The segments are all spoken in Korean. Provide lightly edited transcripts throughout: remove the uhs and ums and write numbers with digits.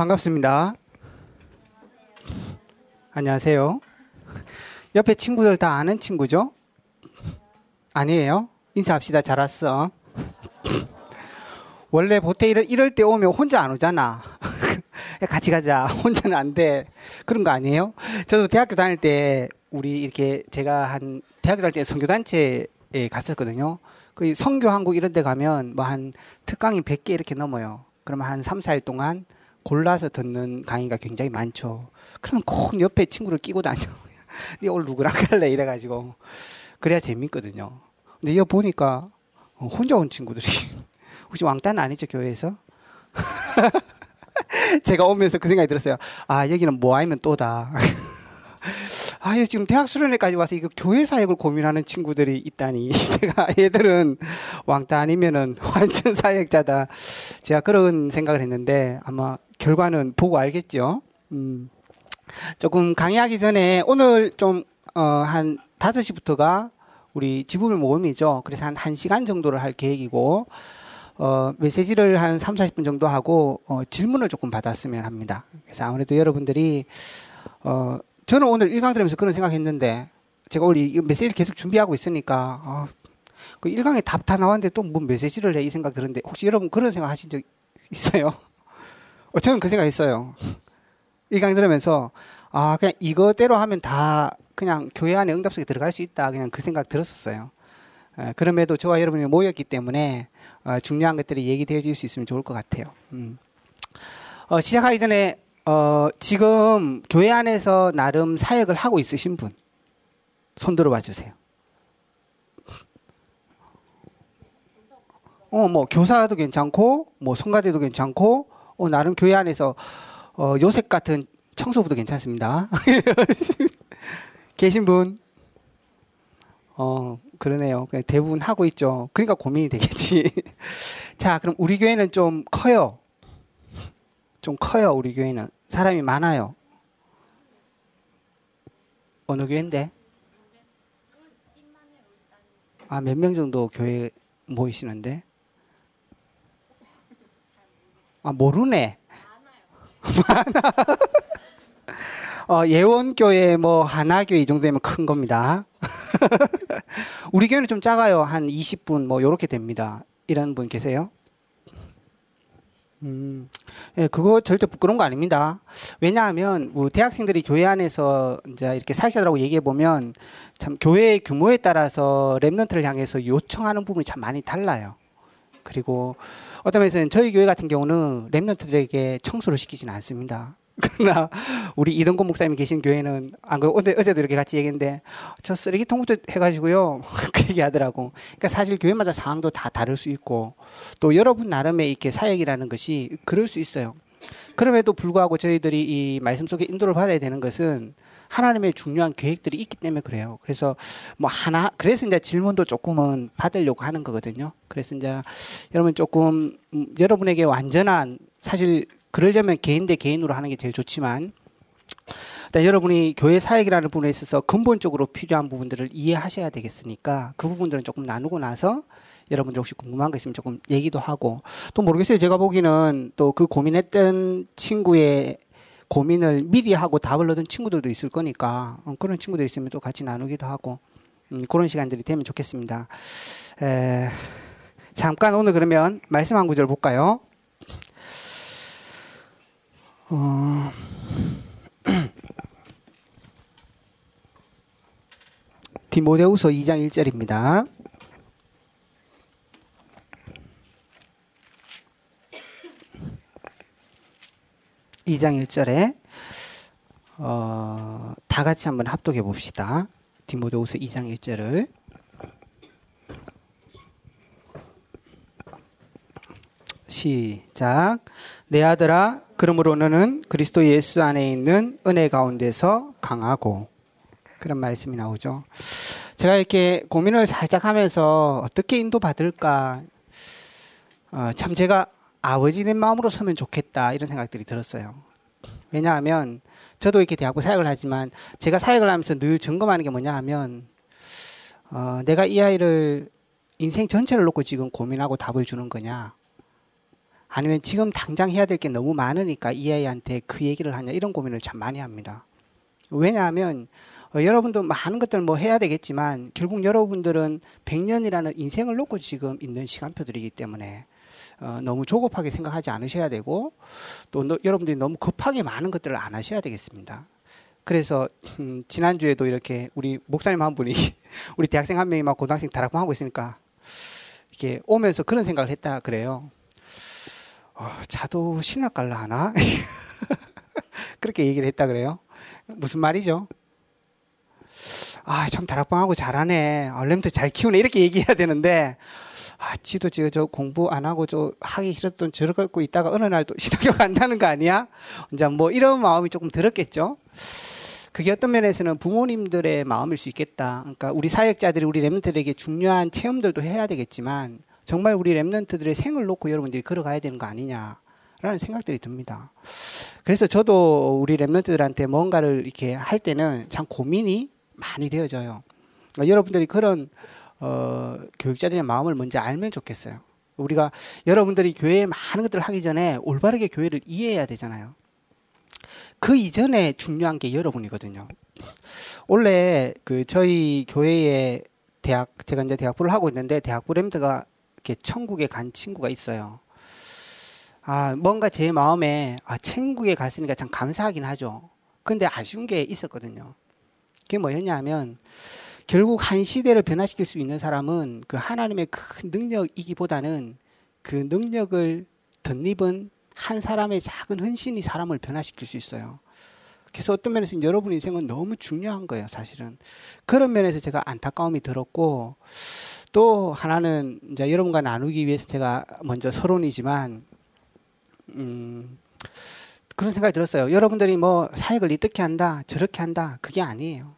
반갑습니다. 안녕하세요. 옆에 친구들 다 아는 친구죠? 아니에요? 인사합시다. 잘 왔어. 원래 보태 이럴 때 오면 혼자 안 오잖아. 같이 가자. 혼자는 안 돼. 그런 거 아니에요? 저도 대학교 다닐 때 우리 이렇게 제가 한 대학교 다닐 때 선교단체에 갔었거든요. 그 선교한국 이런 데 가면 뭐 한 특강이 100개 이렇게 넘어요. 그러면 한 3, 4일 동안 골라서 듣는 강의가 굉장히 많죠. 그러면 꼭 옆에 친구를 끼고 다녀. 네 오늘 누구랑 갈래? 이래가지고. 그래야 재밌거든요. 근데 이거 보니까 혼자 온 친구들이 혹시 왕따는 아니죠? 교회에서? 제가 오면서 그 생각이 들었어요. 아, 여기는 모아이면 또다. 아, 지금 대학 수련회까지 와서 이거 교회 사역을 고민하는 친구들이 있다니. 제가 얘들은 왕따 아니면은 완전 사역자다. 제가 그런 생각을 했는데 아마 결과는 보고 알겠죠. 조금 강의하기 전에 오늘 좀 한 5시부터가 우리 지부별 모임이죠. 그래서 한 1시간 정도를 할 계획이고 메시지를 한 3, 40분 정도 하고 질문을 조금 받았으면 합니다. 그래서 아무래도 여러분들이 저는 오늘 일강 들으면서 그런 생각했는데 제가 원래 이 메시지를 계속 준비하고 있으니까 그 일강에 답 다 나왔는데 또 뭔 메시지를 해 이 생각 들었는데 혹시 여러분 그런 생각 하신 적 있어요? 저는 그 생각 했어요. 일강 들으면서 아 그냥 이거대로 하면 다 그냥 교회 안에 응답석에 들어갈 수 있다 그냥 그 생각 들었었어요. 그럼에도 저와 여러분이 모였기 때문에 중요한 것들이 얘기되어질 수 있으면 좋을 것 같아요. 시작하기 전에 지금 교회 안에서 나름 사역을 하고 있으신 분 손 들어봐 주세요. 뭐 교사도 괜찮고 뭐 성가대도 괜찮고 나름 교회 안에서 요셉 같은 청소부도 괜찮습니다. 계신 분? 그러네요. 대부분 하고 있죠. 그러니까 고민이 되겠지. 자, 그럼 우리 교회는 좀 커요. 좀 커요. 우리 교회는 사람이 많아요. 어느 교회인데? 아, 몇 명 정도 교회 모이시는데? 아, 모르네. 많아. 예원교회, 뭐 하나교회 이 정도 되면 큰 겁니다. 우리 교회는 좀 작아요. 한 20분 뭐 요렇게 됩니다. 이런 분 계세요? 예, 그거 절대 부끄러운 거 아닙니다. 왜냐하면 뭐 대학생들이 교회 안에서 이제 이렇게 사역자들하고 얘기해 보면 참 교회의 규모에 따라서 렘넌트를 향해서 요청하는 부분이 참 많이 달라요. 그리고 어떤 면에서는 저희 교회 같은 경우는 렘넌트들에게 청소를 시키지는 않습니다. 그러나 우리 이동건 목사님이 계신 교회는 안 그래요. 어제도 이렇게 같이 얘기했는데 저 쓰레기통부터 해가지고요. 그 얘기하더라고. 그러니까 사실 교회마다 상황도 다 다를 수 있고 또 여러분 나름의 이렇게 사역이라는 것이 그럴 수 있어요. 그럼에도 불구하고 저희들이 이 말씀 속에 인도를 받아야 되는 것은 하나님의 중요한 계획들이 있기 때문에 그래요. 그래서 그래서 이제 질문도 조금은 받으려고 하는 거거든요. 그래서 이제 여러분 조금 여러분에게 완전한 사실. 그러려면 개인 대 개인으로 하는 게 제일 좋지만 일단 여러분이 교회 사역이라는 부분에 있어서 근본적으로 필요한 부분들을 이해하셔야 되겠으니까 그 부분들은 조금 나누고 나서 여러분들 혹시 궁금한 거 있으면 조금 얘기도 하고 또 모르겠어요. 제가 보기에는 또 그 고민했던 친구의 고민을 미리 하고 답을 얻은 친구들도 있을 거니까 그런 친구들 있으면 또 같이 나누기도 하고 그런 시간들이 되면 좋겠습니다. 잠깐 오늘 그러면 말씀 한 구절 볼까요? 디모데후서 2장 1절입니다. 다 같이 한번 합독해 봅시다. 디모데후서 2장 1절을 시작. 내 아들아 그러므로 너는 그리스도 예수 안에 있는 은혜 가운데서 강하고 그런 말씀이 나오죠. 제가 이렇게 고민을 살짝 하면서 어떻게 인도받을까 참 제가 아버지 된 마음으로 서면 좋겠다 이런 생각들이 들었어요. 왜냐하면 저도 이렇게 대학교 사역을 하지만 제가 사역을 하면서 늘 점검하는 게 뭐냐 하면 내가 이 아이를 인생 전체를 놓고 지금 고민하고 답을 주는 거냐 아니면 지금 당장 해야 될 게 너무 많으니까 이 아이한테 그 얘기를 하냐, 이런 고민을 참 많이 합니다. 왜냐하면 여러분도 많은 것들 뭐 해야 되겠지만 결국 여러분들은 100년이라는 인생을 놓고 지금 있는 시간표들이기 때문에 너무 조급하게 생각하지 않으셔야 되고, 또 여러분들이 너무 급하게 많은 것들을 안 하셔야 되겠습니다. 그래서 지난주에도 이렇게 우리 목사님 한 분이 우리 대학생 한 명이 막 고등학생 다락방 하고 있으니까 이렇게 오면서 그런 생각을 했다 그래요. 자도 신학 갈라 하나? 그렇게 얘기를 했다 그래요. 무슨 말이죠? 아, 참 다락방하고 잘하네. 렘트 잘 키우네. 이렇게 얘기해야 되는데, 지도 지금 저 공부 안 하고 저 하기 싫었던 저를 갖고 있다가 어느 날 또 신학교 간다는 거 아니야? 이제 뭐 이런 마음이 조금 들었겠죠? 그게 어떤 면에서는 부모님들의 마음일 수 있겠다. 그러니까 우리 사역자들이 우리 렘트들에게 중요한 체험들도 해야 되겠지만, 정말 우리 렘넌트들의 생을 놓고 여러분들이 걸어가야 되는 거 아니냐라는 생각들이 듭니다. 그래서 저도 우리 렘넌트들한테 뭔가를 이렇게 할 때는 참 고민이 많이 되어져요. 그러니까 여러분들이 그런 교육자들의 마음을 먼저 알면 좋겠어요. 우리가 여러분들이 교회에 많은 것들을 하기 전에 올바르게 교회를 이해해야 되잖아요. 그 이전에 중요한 게 여러분이거든요. 원래 그 저희 교회에 제가 이제 대학부를 하고 있는데 대학부 렘트가 이렇게 천국에 간 친구가 있어요. 뭔가 제 마음에 천국에 갔으니까 참 감사하긴 하죠. 근데 아쉬운 게 있었거든요. 그게 뭐였냐면 결국 한 시대를 변화시킬 수 있는 사람은 그 하나님의 큰 능력이기보다는 그 능력을 덧입은 한 사람의 작은 헌신이 사람을 변화시킬 수 있어요. 그래서 어떤 면에서 여러분 인생은 너무 중요한 거예요, 사실은. 그런 면에서 제가 안타까움이 들었고, 또 하나는 이제 여러분과 나누기 위해서 제가 먼저 서론이지만 그런 생각이 들었어요. 여러분들이 뭐 사역을 이렇게 한다, 저렇게 한다, 그게 아니에요.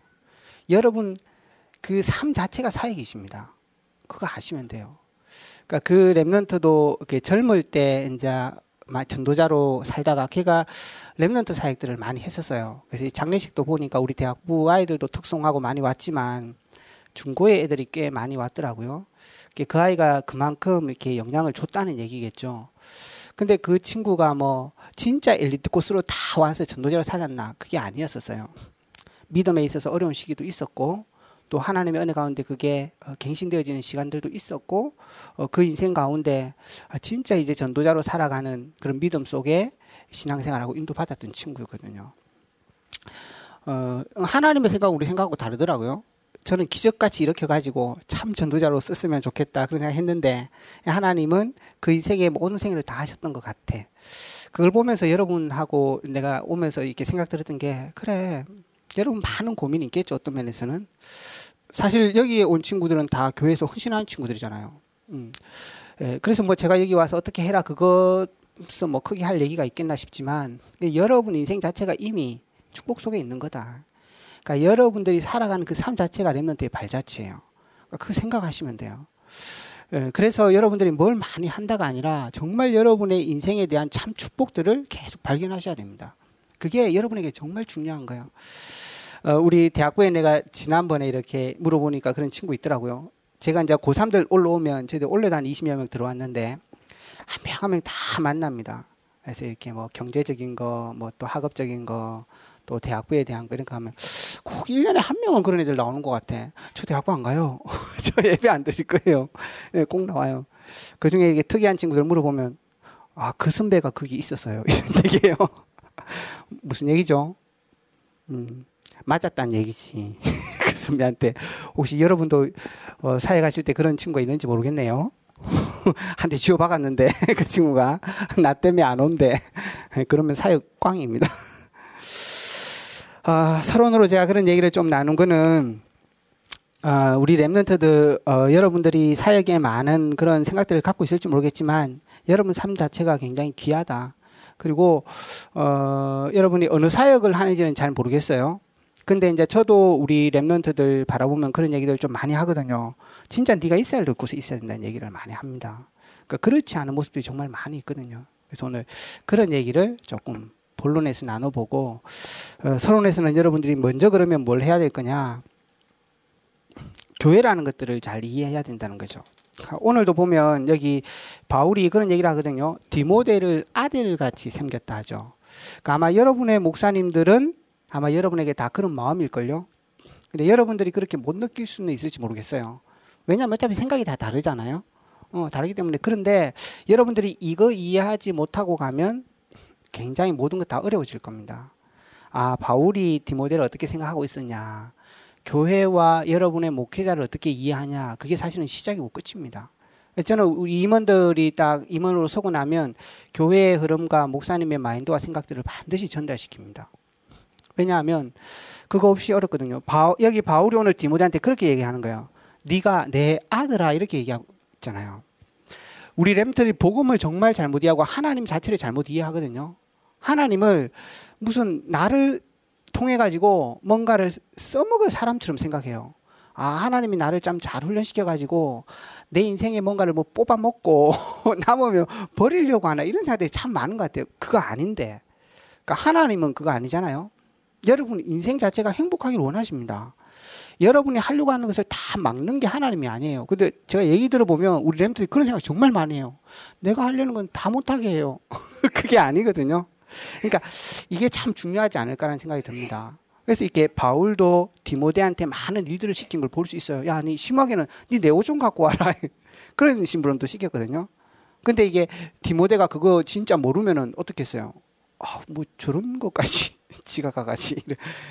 여러분 그 삶 자체가 사역이십니다. 그거 아시면 돼요. 그러니까 그 렘넌트도 이렇게 젊을 때 이제 전도자로 살다가 걔가 렘넌트 사역들을 많이 했었어요. 그래서 장례식도 보니까 우리 대학부 아이들도 특송하고 많이 왔지만 중고의 애들이 꽤 많이 왔더라고요. 그 아이가 그만큼 이렇게 영향을 줬다는 얘기겠죠. 근데 그 친구가 뭐 진짜 엘리트 코스로 다 와서 전도자로 살았나? 그게 아니었었어요. 믿음에 있어서 어려운 시기도 있었고, 또 하나님의 은혜 가운데 그게 갱신되어지는 시간들도 있었고, 그 인생 가운데 진짜 이제 전도자로 살아가는 그런 믿음 속에 신앙생활하고 인도받았던 친구거든요. 하나님의 생각은 우리 생각하고 다르더라고요. 저는 기적같이 일으켜가지고 참 전도자로 썼으면 좋겠다 그런 생각 했는데, 하나님은 그 인생의 모든 생일을 다 하셨던 것 같아. 그걸 보면서 여러분하고 내가 오면서 이렇게 생각 들었던 게, 그래, 여러분 많은 고민이 있겠죠, 어떤 면에서는. 사실 여기에 온 친구들은 다 교회에서 헌신하는 친구들이잖아요. 그래서 뭐 제가 여기 와서 어떻게 해라 그것은 뭐 크게 할 얘기가 있겠나 싶지만, 여러분 인생 자체가 이미 축복 속에 있는 거다. 그러니까 여러분들이 살아가는 그 삶 자체가 렘넌트의 발자취예요. 그러니까 그 생각하시면 돼요. 그래서 여러분들이 뭘 많이 한다가 아니라 정말 여러분의 인생에 대한 참 축복들을 계속 발견하셔야 됩니다. 그게 여러분에게 정말 중요한 거예요. 우리 대학부에 내가 지난번에 이렇게 물어보니까 그런 친구 있더라고요. 제가 이제 고3들 올라오면 저희들 올해도 한 20여 명 들어왔는데 한 명 한 명 다 만납니다. 그래서 이렇게 뭐 경제적인 거, 뭐 또 학업적인 거, 또 대학부에 대한 거 이런 거 하면 꼭 1년에 한 명은 그런 애들 나오는 것 같아. 저 대학부 안 가요. 저 예배 안 드릴 거예요. 네, 꼭 나와요. 그중에 이게 특이한 친구들 물어보면 그 선배가 거기 있었어요. 이런 얘기예요. 무슨 얘기죠? 맞았단 얘기지. 그 선배한테. 혹시 여러분도 사회 가실 때 그런 친구가 있는지 모르겠네요. 한 대 쥐어 박았는데 그 친구가 나 때문에 안 온대. 그러면 사역 꽝입니다. 서론으로 제가 그런 얘기를 좀 나눈 거는 우리 렘넌트들 여러분들이 사역에 많은 그런 생각들을 갖고 있을지 모르겠지만 여러분 삶 자체가 굉장히 귀하다. 그리고 여러분이 어느 사역을 하는지는 잘 모르겠어요. 근데 이제 저도 우리 렘넌트들 바라보면 그런 얘기들 좀 많이 하거든요. 진짜 네가 있어야 될 곳에 있어야 된다는 얘기를 많이 합니다. 그러니까 그렇지 않은 모습들이 정말 많이 있거든요. 그래서 오늘 그런 얘기를 조금 본론에서 나눠보고, 서론에서는 여러분들이 먼저 그러면 뭘 해야 될 거냐, 교회라는 것들을 잘 이해해야 된다는 거죠. 오늘도 보면 여기 바울이 그런 얘기를 하거든요. 디모데를 아들같이 생겼다 하죠. 그러니까 아마 여러분의 목사님들은 아마 여러분에게 다 그런 마음일걸요. 근데 여러분들이 그렇게 못 느낄 수는 있을지 모르겠어요. 왜냐하면 어차피 생각이 다 다르잖아요. 다르기 때문에. 그런데 여러분들이 이거 이해하지 못하고 가면 굉장히 모든 것 다 어려워질 겁니다. 아, 바울이 디모데를 어떻게 생각하고 있었냐, 교회와 여러분의 목회자를 어떻게 이해하냐, 그게 사실은 시작이고 끝입니다. 저는 우리 임원들이 딱 임원으로 서고 나면 교회의 흐름과 목사님의 마인드와 생각들을 반드시 전달시킵니다. 왜냐하면 그거 없이 어렵거든요. 여기 바울이 오늘 디모데한테 그렇게 얘기하는 거예요. 네가 내 아들아, 이렇게 얘기하고 있잖아요. 우리 렘들이 복음을 정말 잘못 이해하고 하나님 자체를 잘못 이해하거든요. 하나님을 무슨 나를 통해 가지고 뭔가를 써먹을 사람처럼 생각해요. 아, 하나님이 나를 참 잘 훈련시켜 가지고 내 인생에 뭔가를 뭐 뽑아 먹고 남으면 버리려고 하나, 이런 사람들이 참 많은 것 같아요. 그거 아닌데. 그러니까 하나님은 그거 아니잖아요. 여러분 인생 자체가 행복하길 원하십니다. 여러분이 하려고 하는 것을 다 막는 게 하나님이 아니에요. 근데 제가 얘기 들어보면 우리 렘들이 그런 생각 정말 많이 해요. 내가 하려는 건 다 못하게 해요. 그게 아니거든요. 그러니까 이게 참 중요하지 않을까라는 생각이 듭니다. 그래서 이렇게 바울도 디모데한테 많은 일들을 시킨 걸 볼 수 있어요. 야, 아니 심하게는 네 네오 좀 갖고 와라. 그런 심부름도 시켰거든요. 근데 이게 디모데가 그거 진짜 모르면은 어떻겠어요? 아, 뭐 저런 것까지 지가 가가지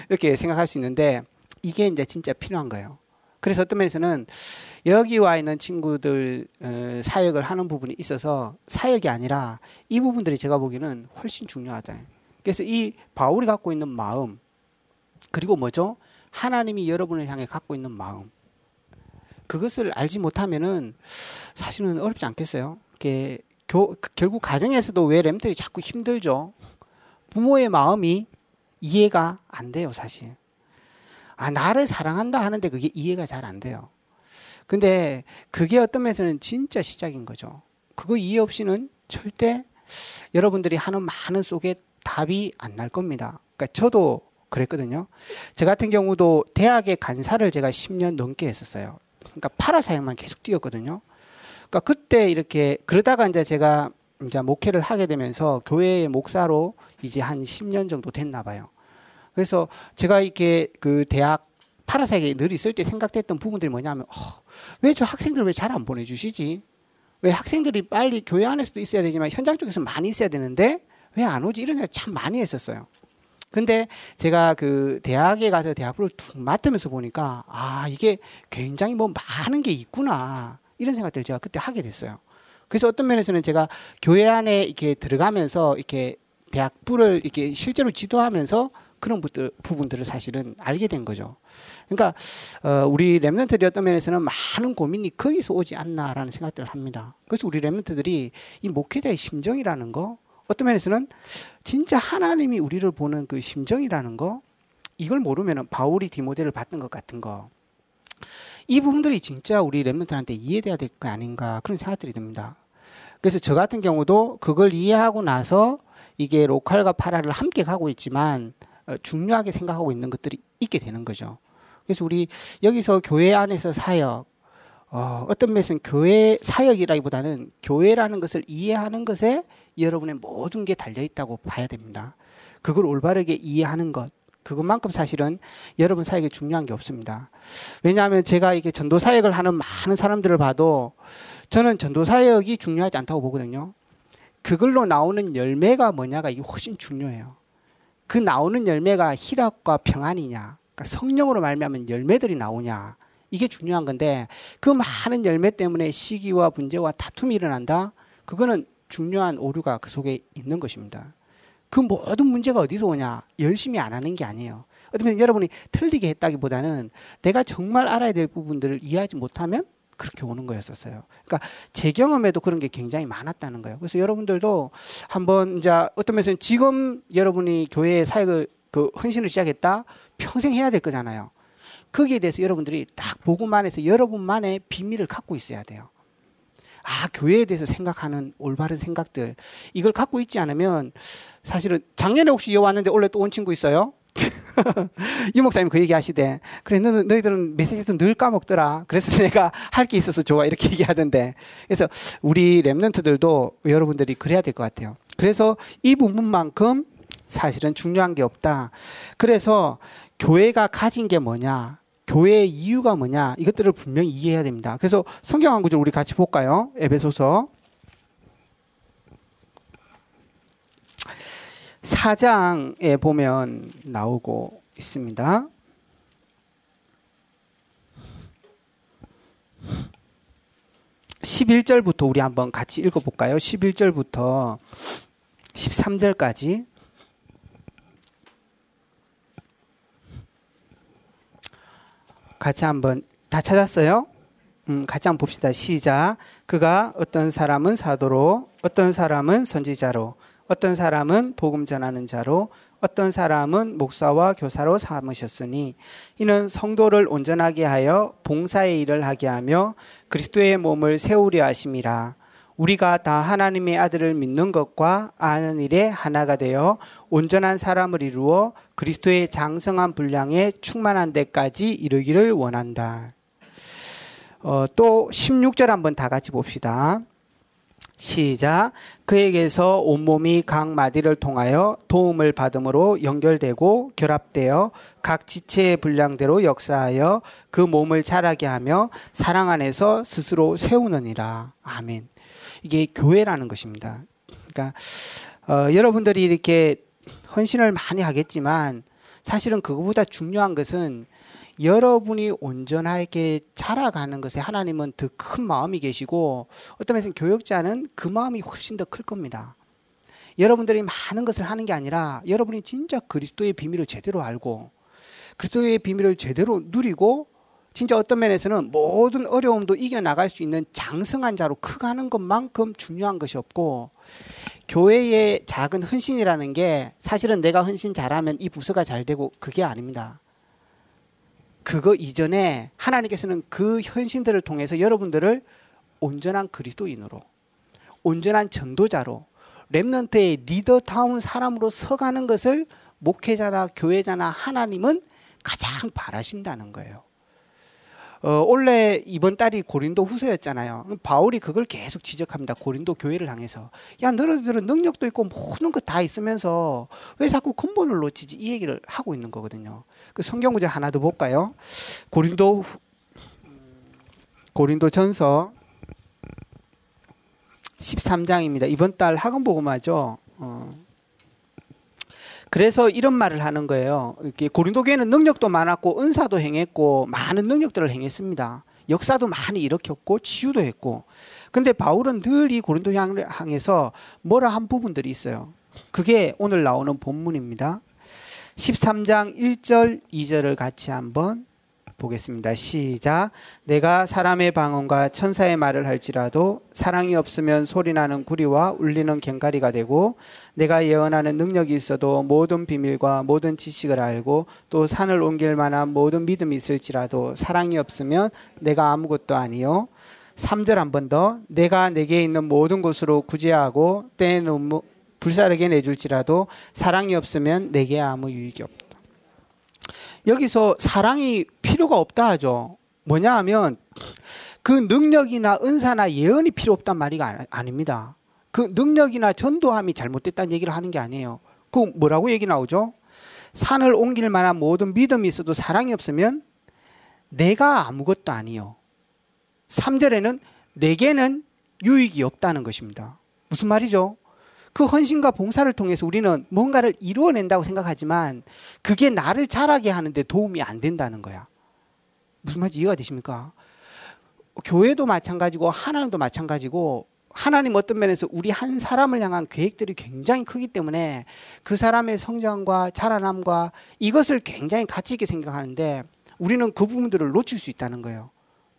이렇게 생각할 수 있는데, 이게 이제 진짜 필요한 거예요. 그래서 어떤 면에서는 여기 와 있는 친구들 사역을 하는 부분이 있어서 사역이 아니라 이 부분들이 제가 보기에는 훨씬 중요하다. 그래서 이 바울이 갖고 있는 마음, 그리고 뭐죠? 하나님이 여러분을 향해 갖고 있는 마음, 그것을 알지 못하면은 사실은 어렵지 않겠어요? 이렇게 결국 가정에서도 왜 램들이 자꾸 힘들죠? 부모의 마음이 이해가 안 돼요, 사실. 아, 나를 사랑한다 하는데 그게 이해가 잘 안 돼요. 근데 그게 어떤 면에서는 진짜 시작인 거죠. 그거 이해 없이는 절대 여러분들이 하는 많은 속에 답이 안 날 겁니다. 그러니까 저도 그랬거든요. 저 같은 경우도 대학의 간사를 제가 10년 넘게 했었어요. 그러니까 파라 사역만 계속 뛰었거든요. 그러니까 그때 이렇게 그러다가 이제 제가 이제 목회를 하게 되면서 교회의 목사로 이제 한 10년 정도 됐나 봐요. 그래서 제가 이렇게 그 대학 파라사역에 늘 있을 때 생각됐던 부분들이 뭐냐면, 왜 저 학생들 왜 잘 안 보내주시지? 왜 학생들이 빨리 교회 안에서도 있어야 되지만 현장 쪽에서 많이 있어야 되는데 왜 안 오지? 이런 생각 참 많이 했었어요. 근데 제가 그 대학에 가서 대학부를 툭 맡으면서 보니까, 아, 이게 굉장히 뭐 많은 게 있구나, 이런 생각들을 제가 그때 하게 됐어요. 그래서 어떤 면에서는 제가 교회 안에 이렇게 들어가면서 이렇게 대학부를 이렇게 실제로 지도하면서 그런 부분들을 사실은 알게 된 거죠. 그러니까 우리 렘넌트들이 어떤 면에서는 많은 고민이 거기서 오지 않나라는 생각들을 합니다. 그래서 우리 렘넌트들이 이 목회자의 심정이라는 거, 어떤 면에서는 진짜 하나님이 우리를 보는 그 심정이라는 거, 이걸 모르면 바울이 디모데를 받는 것 같은 거, 이 부분들이 진짜 우리 렘넌트한테 이해돼야 될 거 아닌가, 그런 생각들이 듭니다. 그래서 저 같은 경우도 그걸 이해하고 나서 이게 로컬과 파라를 함께 가고 있지만 중요하게 생각하고 있는 것들이 있게 되는 거죠. 그래서 우리 여기서 교회 안에서 사역, 어떤 면에서는 교회 사역이라기보다는 교회라는 것을 이해하는 것에 여러분의 모든 게 달려있다고 봐야 됩니다. 그걸 올바르게 이해하는 것, 그것만큼 사실은 여러분 사역에 중요한 게 없습니다. 왜냐하면 제가 이렇게 전도 사역을 하는 많은 사람들을 봐도 저는 전도 사역이 중요하지 않다고 보거든요. 그걸로 나오는 열매가 뭐냐가 이게 훨씬 중요해요. 그 나오는 열매가 희락과 평안이냐, 그러니까 성령으로 말미암은 열매들이 나오냐, 이게 중요한 건데 그 많은 열매 때문에 시기와 분쟁과 다툼이 일어난다? 그거는 중요한 오류가 그 속에 있는 것입니다. 그 모든 문제가 어디서 오냐? 열심히 안 하는 게 아니에요. 어쩌면 여러분이 틀리게 했다기보다는 내가 정말 알아야 될 부분들을 이해하지 못하면 그렇게 오는 거였었어요. 그러니까 제 경험에도 그런 게 굉장히 많았다는 거예요. 그래서 여러분들도 한번 이제 어떤 면에서는 지금 여러분이 교회의 사역을 그 헌신을 시작했다, 평생 해야 될 거잖아요. 거기에 대해서 여러분들이 딱 보고만 해서 여러분만의 비밀을 갖고 있어야 돼요. 아, 교회에 대해서 생각하는 올바른 생각들, 이걸 갖고 있지 않으면 사실은 작년에 혹시 이어 왔는데 원래 또 온 친구 있어요? 유 목사님 그 얘기 하시대. 그래, 너희들은 메시지도 늘 까먹더라. 그래서 내가 할 게 있어서 좋아. 이렇게 얘기하던데. 그래서 우리 랩런트들도 여러분들이 그래야 될 것 같아요. 그래서 이 부분만큼 사실은 중요한 게 없다. 그래서 교회가 가진 게 뭐냐, 교회의 이유가 뭐냐, 이것들을 분명히 이해해야 됩니다. 그래서 성경 한 구절 우리 같이 볼까요? 에베소서 4장에 보면 나오고 있습니다. 우리 한번 같이 읽어볼까요? 11절부터 13절까지. 같이 한번, 다 찾았어요? 같이 한번 봅시다. 시작. 그가 어떤 사람은 사도로, 어떤 사람은 선지자로, 어떤 사람은 복음 전하는 자로, 어떤 사람은 목사와 교사로 삼으셨으니 이는 성도를 온전하게 하여 봉사의 일을 하게 하며 그리스도의 몸을 세우려 하심이라. 우리가 다 하나님의 아들을 믿는 것과 아는 일에 하나가 되어 온전한 사람을 이루어 그리스도의 장성한 분량에 충만한 데까지 이르기를 원한다. 또 16절 한번 다 같이 봅시다. 시작. 그에게서 온몸이 각 마디를 통하여 도움을 받음으로 연결되고 결합되어 각 지체의 분량대로 역사하여 그 몸을 자라게 하며 사랑 안에서 스스로 세우느니라. 아멘. 이게 교회라는 것입니다. 그러니까 여러분들이 이렇게 헌신을 많이 하겠지만 사실은 그거보다 중요한 것은 여러분이 온전하게 자라가는 것에 하나님은 더 큰 마음이 계시고 어떤 면에서는 교역자는 그 마음이 훨씬 더 클 겁니다. 여러분들이 많은 것을 하는 게 아니라 여러분이 진짜 그리스도의 비밀을 제대로 알고 그리스도의 비밀을 제대로 누리고 진짜 어떤 면에서는 모든 어려움도 이겨나갈 수 있는 장성한 자로 크가는 것만큼 중요한 것이 없고 교회의 작은 헌신이라는 게 사실은 내가 헌신 잘하면 이 부서가 잘 되고 그게 아닙니다. 그거 이전에 하나님께서는 그 헌신들을 통해서 여러분들을 온전한 그리스도인으로, 온전한 전도자로, 랩넌트의 리더다운 사람으로 서가는 것을 목회자나 교회자나 하나님은 가장 바라신다는 거예요. 원래 이번 달이 고린도 후서였잖아요. 바울이 그걸 계속 지적합니다. 고린도 교회를 향해서. 야, 너희들은 능력도 있고 모든 것 다 있으면서 왜 자꾸 근본을 놓치지? 이 얘기를 하고 있는 거거든요. 그 성경 구절 하나 더 볼까요? 고린도전서 13장입니다. 이번 달 학원 복음하죠. 그래서 이런 말을 하는 거예요. 이렇게 고린도 교회는 능력도 많았고 은사도 행했고 많은 능력들을 행했습니다. 역사도 많이 일으켰고 치유도 했고. 근데 바울은 늘 이 고린도 향해서 뭐라 한 부분들이 있어요. 그게 오늘 나오는 본문입니다. 13장 1절 2절을 같이 한번 보겠습니다. 시작. 내가 사람의 방언과 천사의 말을 할지라도 사랑이 없으면 소리나는 구리와 울리는 꽹가리가 되고 내가 예언하는 능력이 있어도 모든 비밀과 모든 지식을 알고 또 산을 옮길 만한 모든 믿음이 있을지라도 사랑이 없으면 내가 아무것도 아니요. 3절 한 번 더. 내가 내게 있는 모든 것으로 구제하고 때에 불사르게 내줄지라도 사랑이 없으면 내게 아무 유익이 없다. 여기서 사랑이 필요가 없다 하죠. 뭐냐 하면 그 능력이나 은사나 예언이 필요 없단 말이 아닙니다. 그 능력이나 전도함이 잘못됐다는 얘기를 하는 게 아니에요. 그 뭐라고 얘기 나오죠? 산을 옮길 만한 모든 믿음이 있어도 사랑이 없으면 내가 아무것도 아니요. 3절에는 내게는 유익이 없다는 것입니다. 무슨 말이죠? 그 헌신과 봉사를 통해서 우리는 뭔가를 이루어낸다고 생각하지만 그게 나를 자라게 하는데 도움이 안 된다는 거야. 무슨 말인지 이해가 되십니까? 교회도 마찬가지고 하나님도 마찬가지고 하나님 어떤 면에서 우리 한 사람을 향한 계획들이 굉장히 크기 때문에 그 사람의 성장과 자라남과 이것을 굉장히 가치 있게 생각하는데 우리는 그 부분들을 놓칠 수 있다는 거예요.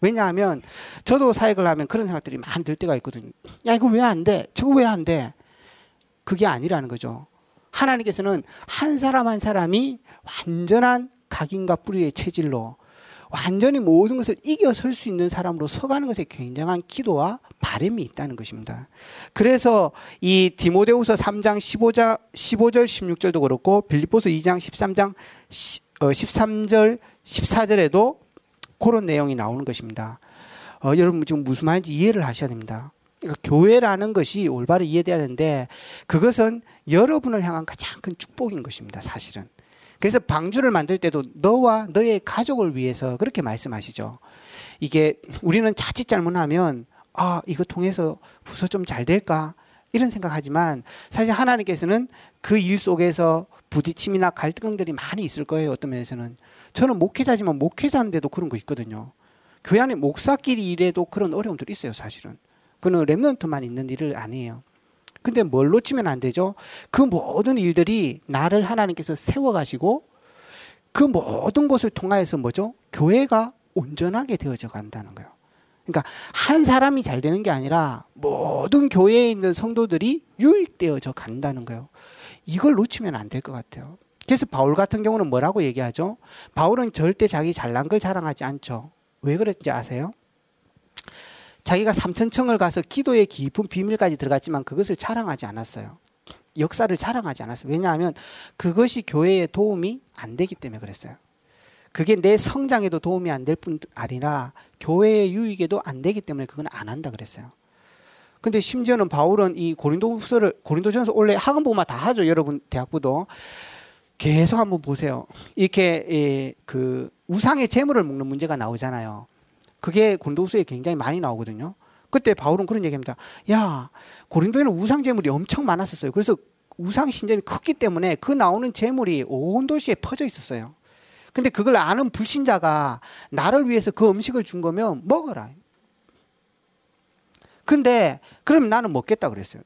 왜냐하면 저도 사역을 하면 그런 생각들이 많이 들 때가 있거든요. 야, 이거 왜 안 돼? 저거 왜 안 돼? 그게 아니라는 거죠. 하나님께서는 한 사람 한 사람이 완전한 각인과 뿌리의 체질로 완전히 모든 것을 이겨설 수 있는 사람으로 서가는 것에 굉장한 기도와 바람이 있다는 것입니다. 그래서 이 디모데후서 3장 15절 16절도 그렇고 빌립보서 2장 13절 14절에도 그런 내용이 나오는 것입니다. 여러분 지금 무슨 말인지 이해를 하셔야 됩니다. 그러니까 교회라는 것이 올바로 이해돼야 되는데 그것은 여러분을 향한 가장 큰 축복인 것입니다. 사실은. 그래서 방주를 만들 때도 너와 너의 가족을 위해서 그렇게 말씀하시죠. 이게 우리는 자칫 잘못하면 이거 통해서 부서 좀 잘 될까? 이런 생각하지만 사실 하나님께서는 그 일 속에서 부딪힘이나 갈등들이 많이 있을 거예요. 어떤 면에서는. 저는 목회자지만 목회자인데도 그런 거 있거든요. 교회 안에 목사끼리 일해도 그런 어려움들이 있어요. 사실은. 그건 렘넌트만 있는 일을 아니에요. 근데 뭘 놓치면 안 되죠? 그 모든 일들이 나를 하나님께서 세워가시고 그 모든 것을 통하여서 뭐죠? 교회가 온전하게 되어져 간다는 거예요. 그러니까 한 사람이 잘 되는 게 아니라 모든 교회에 있는 성도들이 유익되어져 간다는 거예요. 이걸 놓치면 안 될 것 같아요. 그래서 바울 같은 경우는 뭐라고 얘기하죠? 바울은 절대 자기 잘난 걸 자랑하지 않죠. 왜 그랬는지 아세요? 자기가 삼천청을 가서 기도의 깊은 비밀까지 들어갔지만 그것을 자랑하지 않았어요. 역사를 자랑하지 않았어요. 왜냐하면 그것이 교회에 도움이 안 되기 때문에 그랬어요. 그게 내 성장에도 도움이 안 될 뿐 아니라 교회의 유익에도 안 되기 때문에 그건 안 한다 그랬어요. 근데 심지어는 바울은 이 고린도전서 원래 학원부만 다 하죠. 여러분 대학부도. 계속 한번 보세요. 이렇게 그 우상의 제물을 먹는 문제가 나오잖아요. 그게 고린도후서에 굉장히 많이 나오거든요. 그때 바울은 그런 얘기합니다. 야, 고린도에는 우상 제물이 엄청 많았었어요. 그래서 우상 신전이 컸기 때문에 그 나오는 제물이 온 도시에 퍼져 있었어요. 근데 그걸 아는 불신자가 나를 위해서 그 음식을 준 거면 먹어라. 근데 그럼 나는 먹겠다 그랬어요.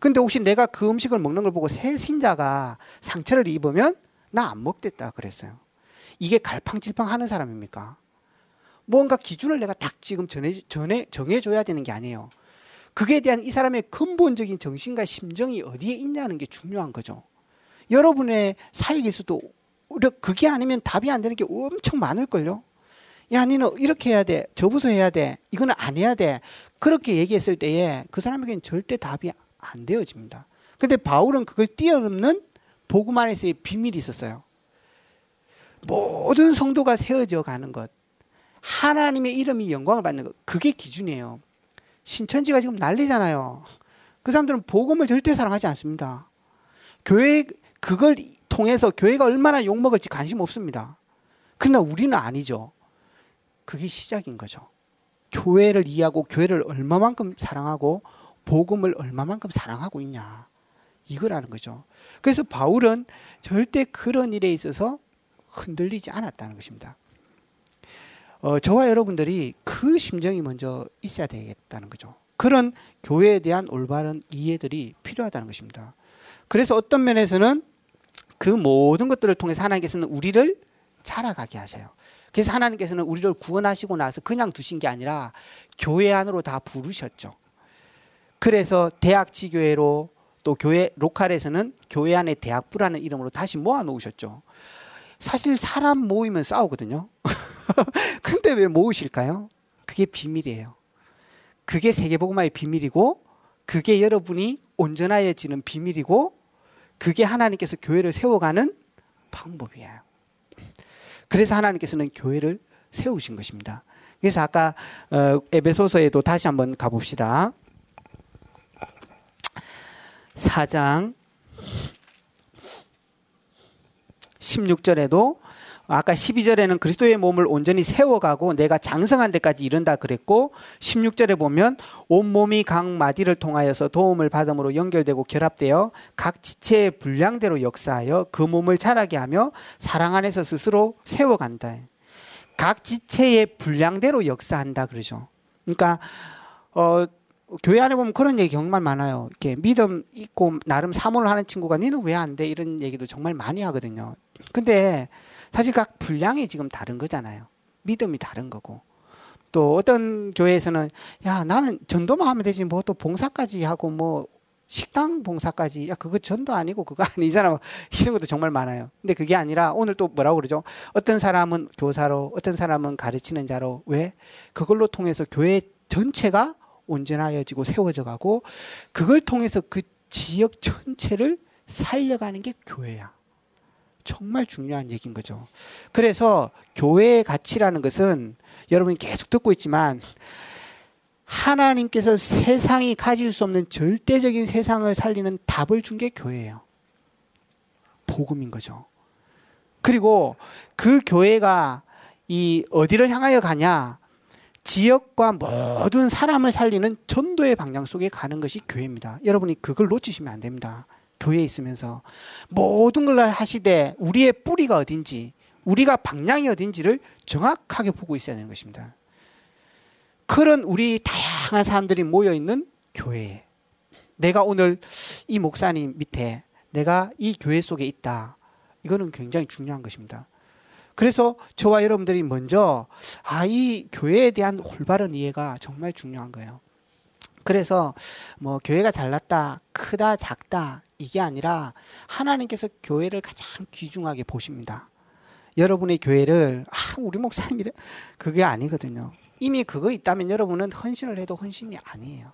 근데 혹시 내가 그 음식을 먹는 걸 보고 새 신자가 상처를 입으면 나 안 먹겠다 그랬어요. 이게 갈팡질팡 하는 사람입니까? 뭔가 기준을 내가 딱 지금 정해줘야 되는 게 아니에요. 그거에 대한 이 사람의 근본적인 정신과 심정이 어디에 있냐는 게 중요한 거죠. 여러분의 사역에서도 그게 아니면 답이 안 되는 게 엄청 많을걸요. 야, 니는 이렇게 해야 돼. 저부서 해야 돼. 이거는 안 해야 돼. 그렇게 얘기했을 때에 그 사람에게는 절대 답이 안 되어집니다. 근데 바울은 그걸 뛰어넘는 복음 안에서의 비밀이 있었어요. 모든 성도가 세워져 가는 것. 하나님의 이름이 영광을 받는 것. 그게 기준이에요. 신천지가 지금 난리잖아요. 그 사람들은 복음을 절대 사랑하지 않습니다. 교회 그걸 통해서 교회가 얼마나 욕먹을지 관심 없습니다. 그러나 우리는 아니죠. 그게 시작인 거죠. 교회를 이해하고 교회를 얼마만큼 사랑하고 복음을 얼마만큼 사랑하고 있냐. 이거라는 거죠. 그래서 바울은 절대 그런 일에 있어서 흔들리지 않았다는 것입니다. 저와 여러분들이 그 심정이 먼저 있어야 되겠다는 거죠. 그런 교회에 대한 올바른 이해들이 필요하다는 것입니다. 그래서 어떤 면에서는 그 모든 것들을 통해서 하나님께서는 우리를 자라가게 하세요. 그래서 하나님께서는 우리를 구원하시고 나서 그냥 두신 게 아니라 교회 안으로 다 부르셨죠. 그래서 대학 지교회로 또 교회 로컬에서는 교회 안에 대학부라는 이름으로 다시 모아놓으셨죠. 사실 사람 모이면 싸우거든요. 근데 왜 모으실까요? 그게 비밀이에요. 그게 세계복음화의 비밀이고 그게 여러분이 온전해지는 비밀이고 그게 하나님께서 교회를 세워가는 방법이에요. 그래서 하나님께서는 교회를 세우신 것입니다. 그래서 아까 에베소서에도 다시 한번 가봅시다. 4장 16절에도 아까 12절에는 그리스도의 몸을 온전히 세워가고 내가 장성한 데까지 이른다 그랬고 16절에 보면 온몸이 각 마디를 통하여서 도움을 받음으로 연결되고 결합되어 각 지체의 분량대로 역사하여 그 몸을 자라게 하며 사랑 안에서 스스로 세워간다. 각 지체의 분량대로 역사한다 그러죠. 그러니까 교회 안에 보면 그런 얘기 정말 많아요. 이렇게 믿음 있고 나름 사모를 하는 친구가 너는 왜 안 돼? 이런 얘기도 정말 많이 하거든요. 근데 사실 각 분량이 지금 다른 거잖아요. 믿음이 다른 거고. 또 어떤 교회에서는 야, 나는 전도만 하면 되지 뭐 또 봉사까지 하고 뭐 식당 봉사까지, 야 그거 전도 아니고 그거 아니잖아, 이런 것도 정말 많아요. 근데 그게 아니라 오늘 또 뭐라고 그러죠? 어떤 사람은 교사로, 어떤 사람은 가르치는 자로. 왜? 그걸로 통해서 교회 전체가 온전하여지고 세워져 가고, 그걸 통해서 그 지역 전체를 살려가는 게 교회야. 정말 중요한 얘기인 거죠. 그래서 교회의 가치라는 것은 여러분이 계속 듣고 있지만, 하나님께서 세상이 가질 수 없는 절대적인 세상을 살리는 답을 준 게 교회예요. 복음인 거죠. 그리고 그 교회가 이 어디를 향하여 가냐? 지역과 모든 사람을 살리는 전도의 방향 속에 가는 것이 교회입니다. 여러분이 그걸 놓치시면 안 됩니다. 교회에 있으면서 모든 걸 하시되 우리의 뿌리가 어딘지, 우리가 방향이 어딘지를 정확하게 보고 있어야 되는 것입니다. 그런 우리 다양한 사람들이 모여있는 교회에 내가 오늘 이 목사님 밑에 내가 이 교회 속에 있다, 이거는 굉장히 중요한 것입니다. 그래서 저와 여러분들이 먼저 이 교회에 대한 올바른 이해가 정말 중요한 거예요. 그래서 뭐 교회가 잘났다, 크다, 작다, 이게 아니라 하나님께서 교회를 가장 귀중하게 보십니다. 여러분의 교회를 우리 목사님이래, 그게 아니거든요. 이미 그거 있다면 여러분은 헌신을 해도 헌신이 아니에요.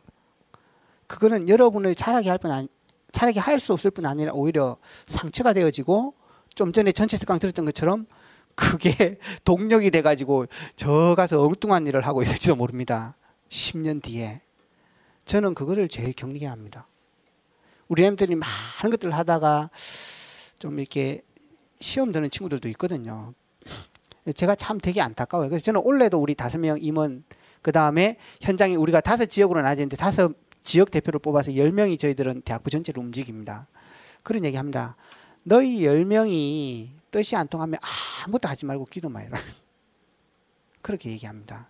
그거는 여러분을 잘하게 할 수 없을 뿐 아니라 오히려 상처가 되어지고, 좀 전에 전체 특강 들었던 것처럼 그게 동력이 돼가지고 저 가서 엉뚱한 일을 하고 있을지도 모릅니다. 10년 뒤에. 저는 그거를 제일 경계합니다. 우리 애들이 많은 것들을 하다가 좀 이렇게 시험 드는 친구들도 있거든요. 제가 참 되게 안타까워요. 그래서 저는 올해도 우리 5명 임원, 그 다음에 현장에 우리가 5지역으로 나뉘는데 5지역 대표를 뽑아서 10명이 저희들은 대학부 전체를 움직입니다. 그런 얘기합니다. 너희 10명이 뜻이 안 통하면 아무것도 하지 말고 기도만 해라. 그렇게 얘기합니다.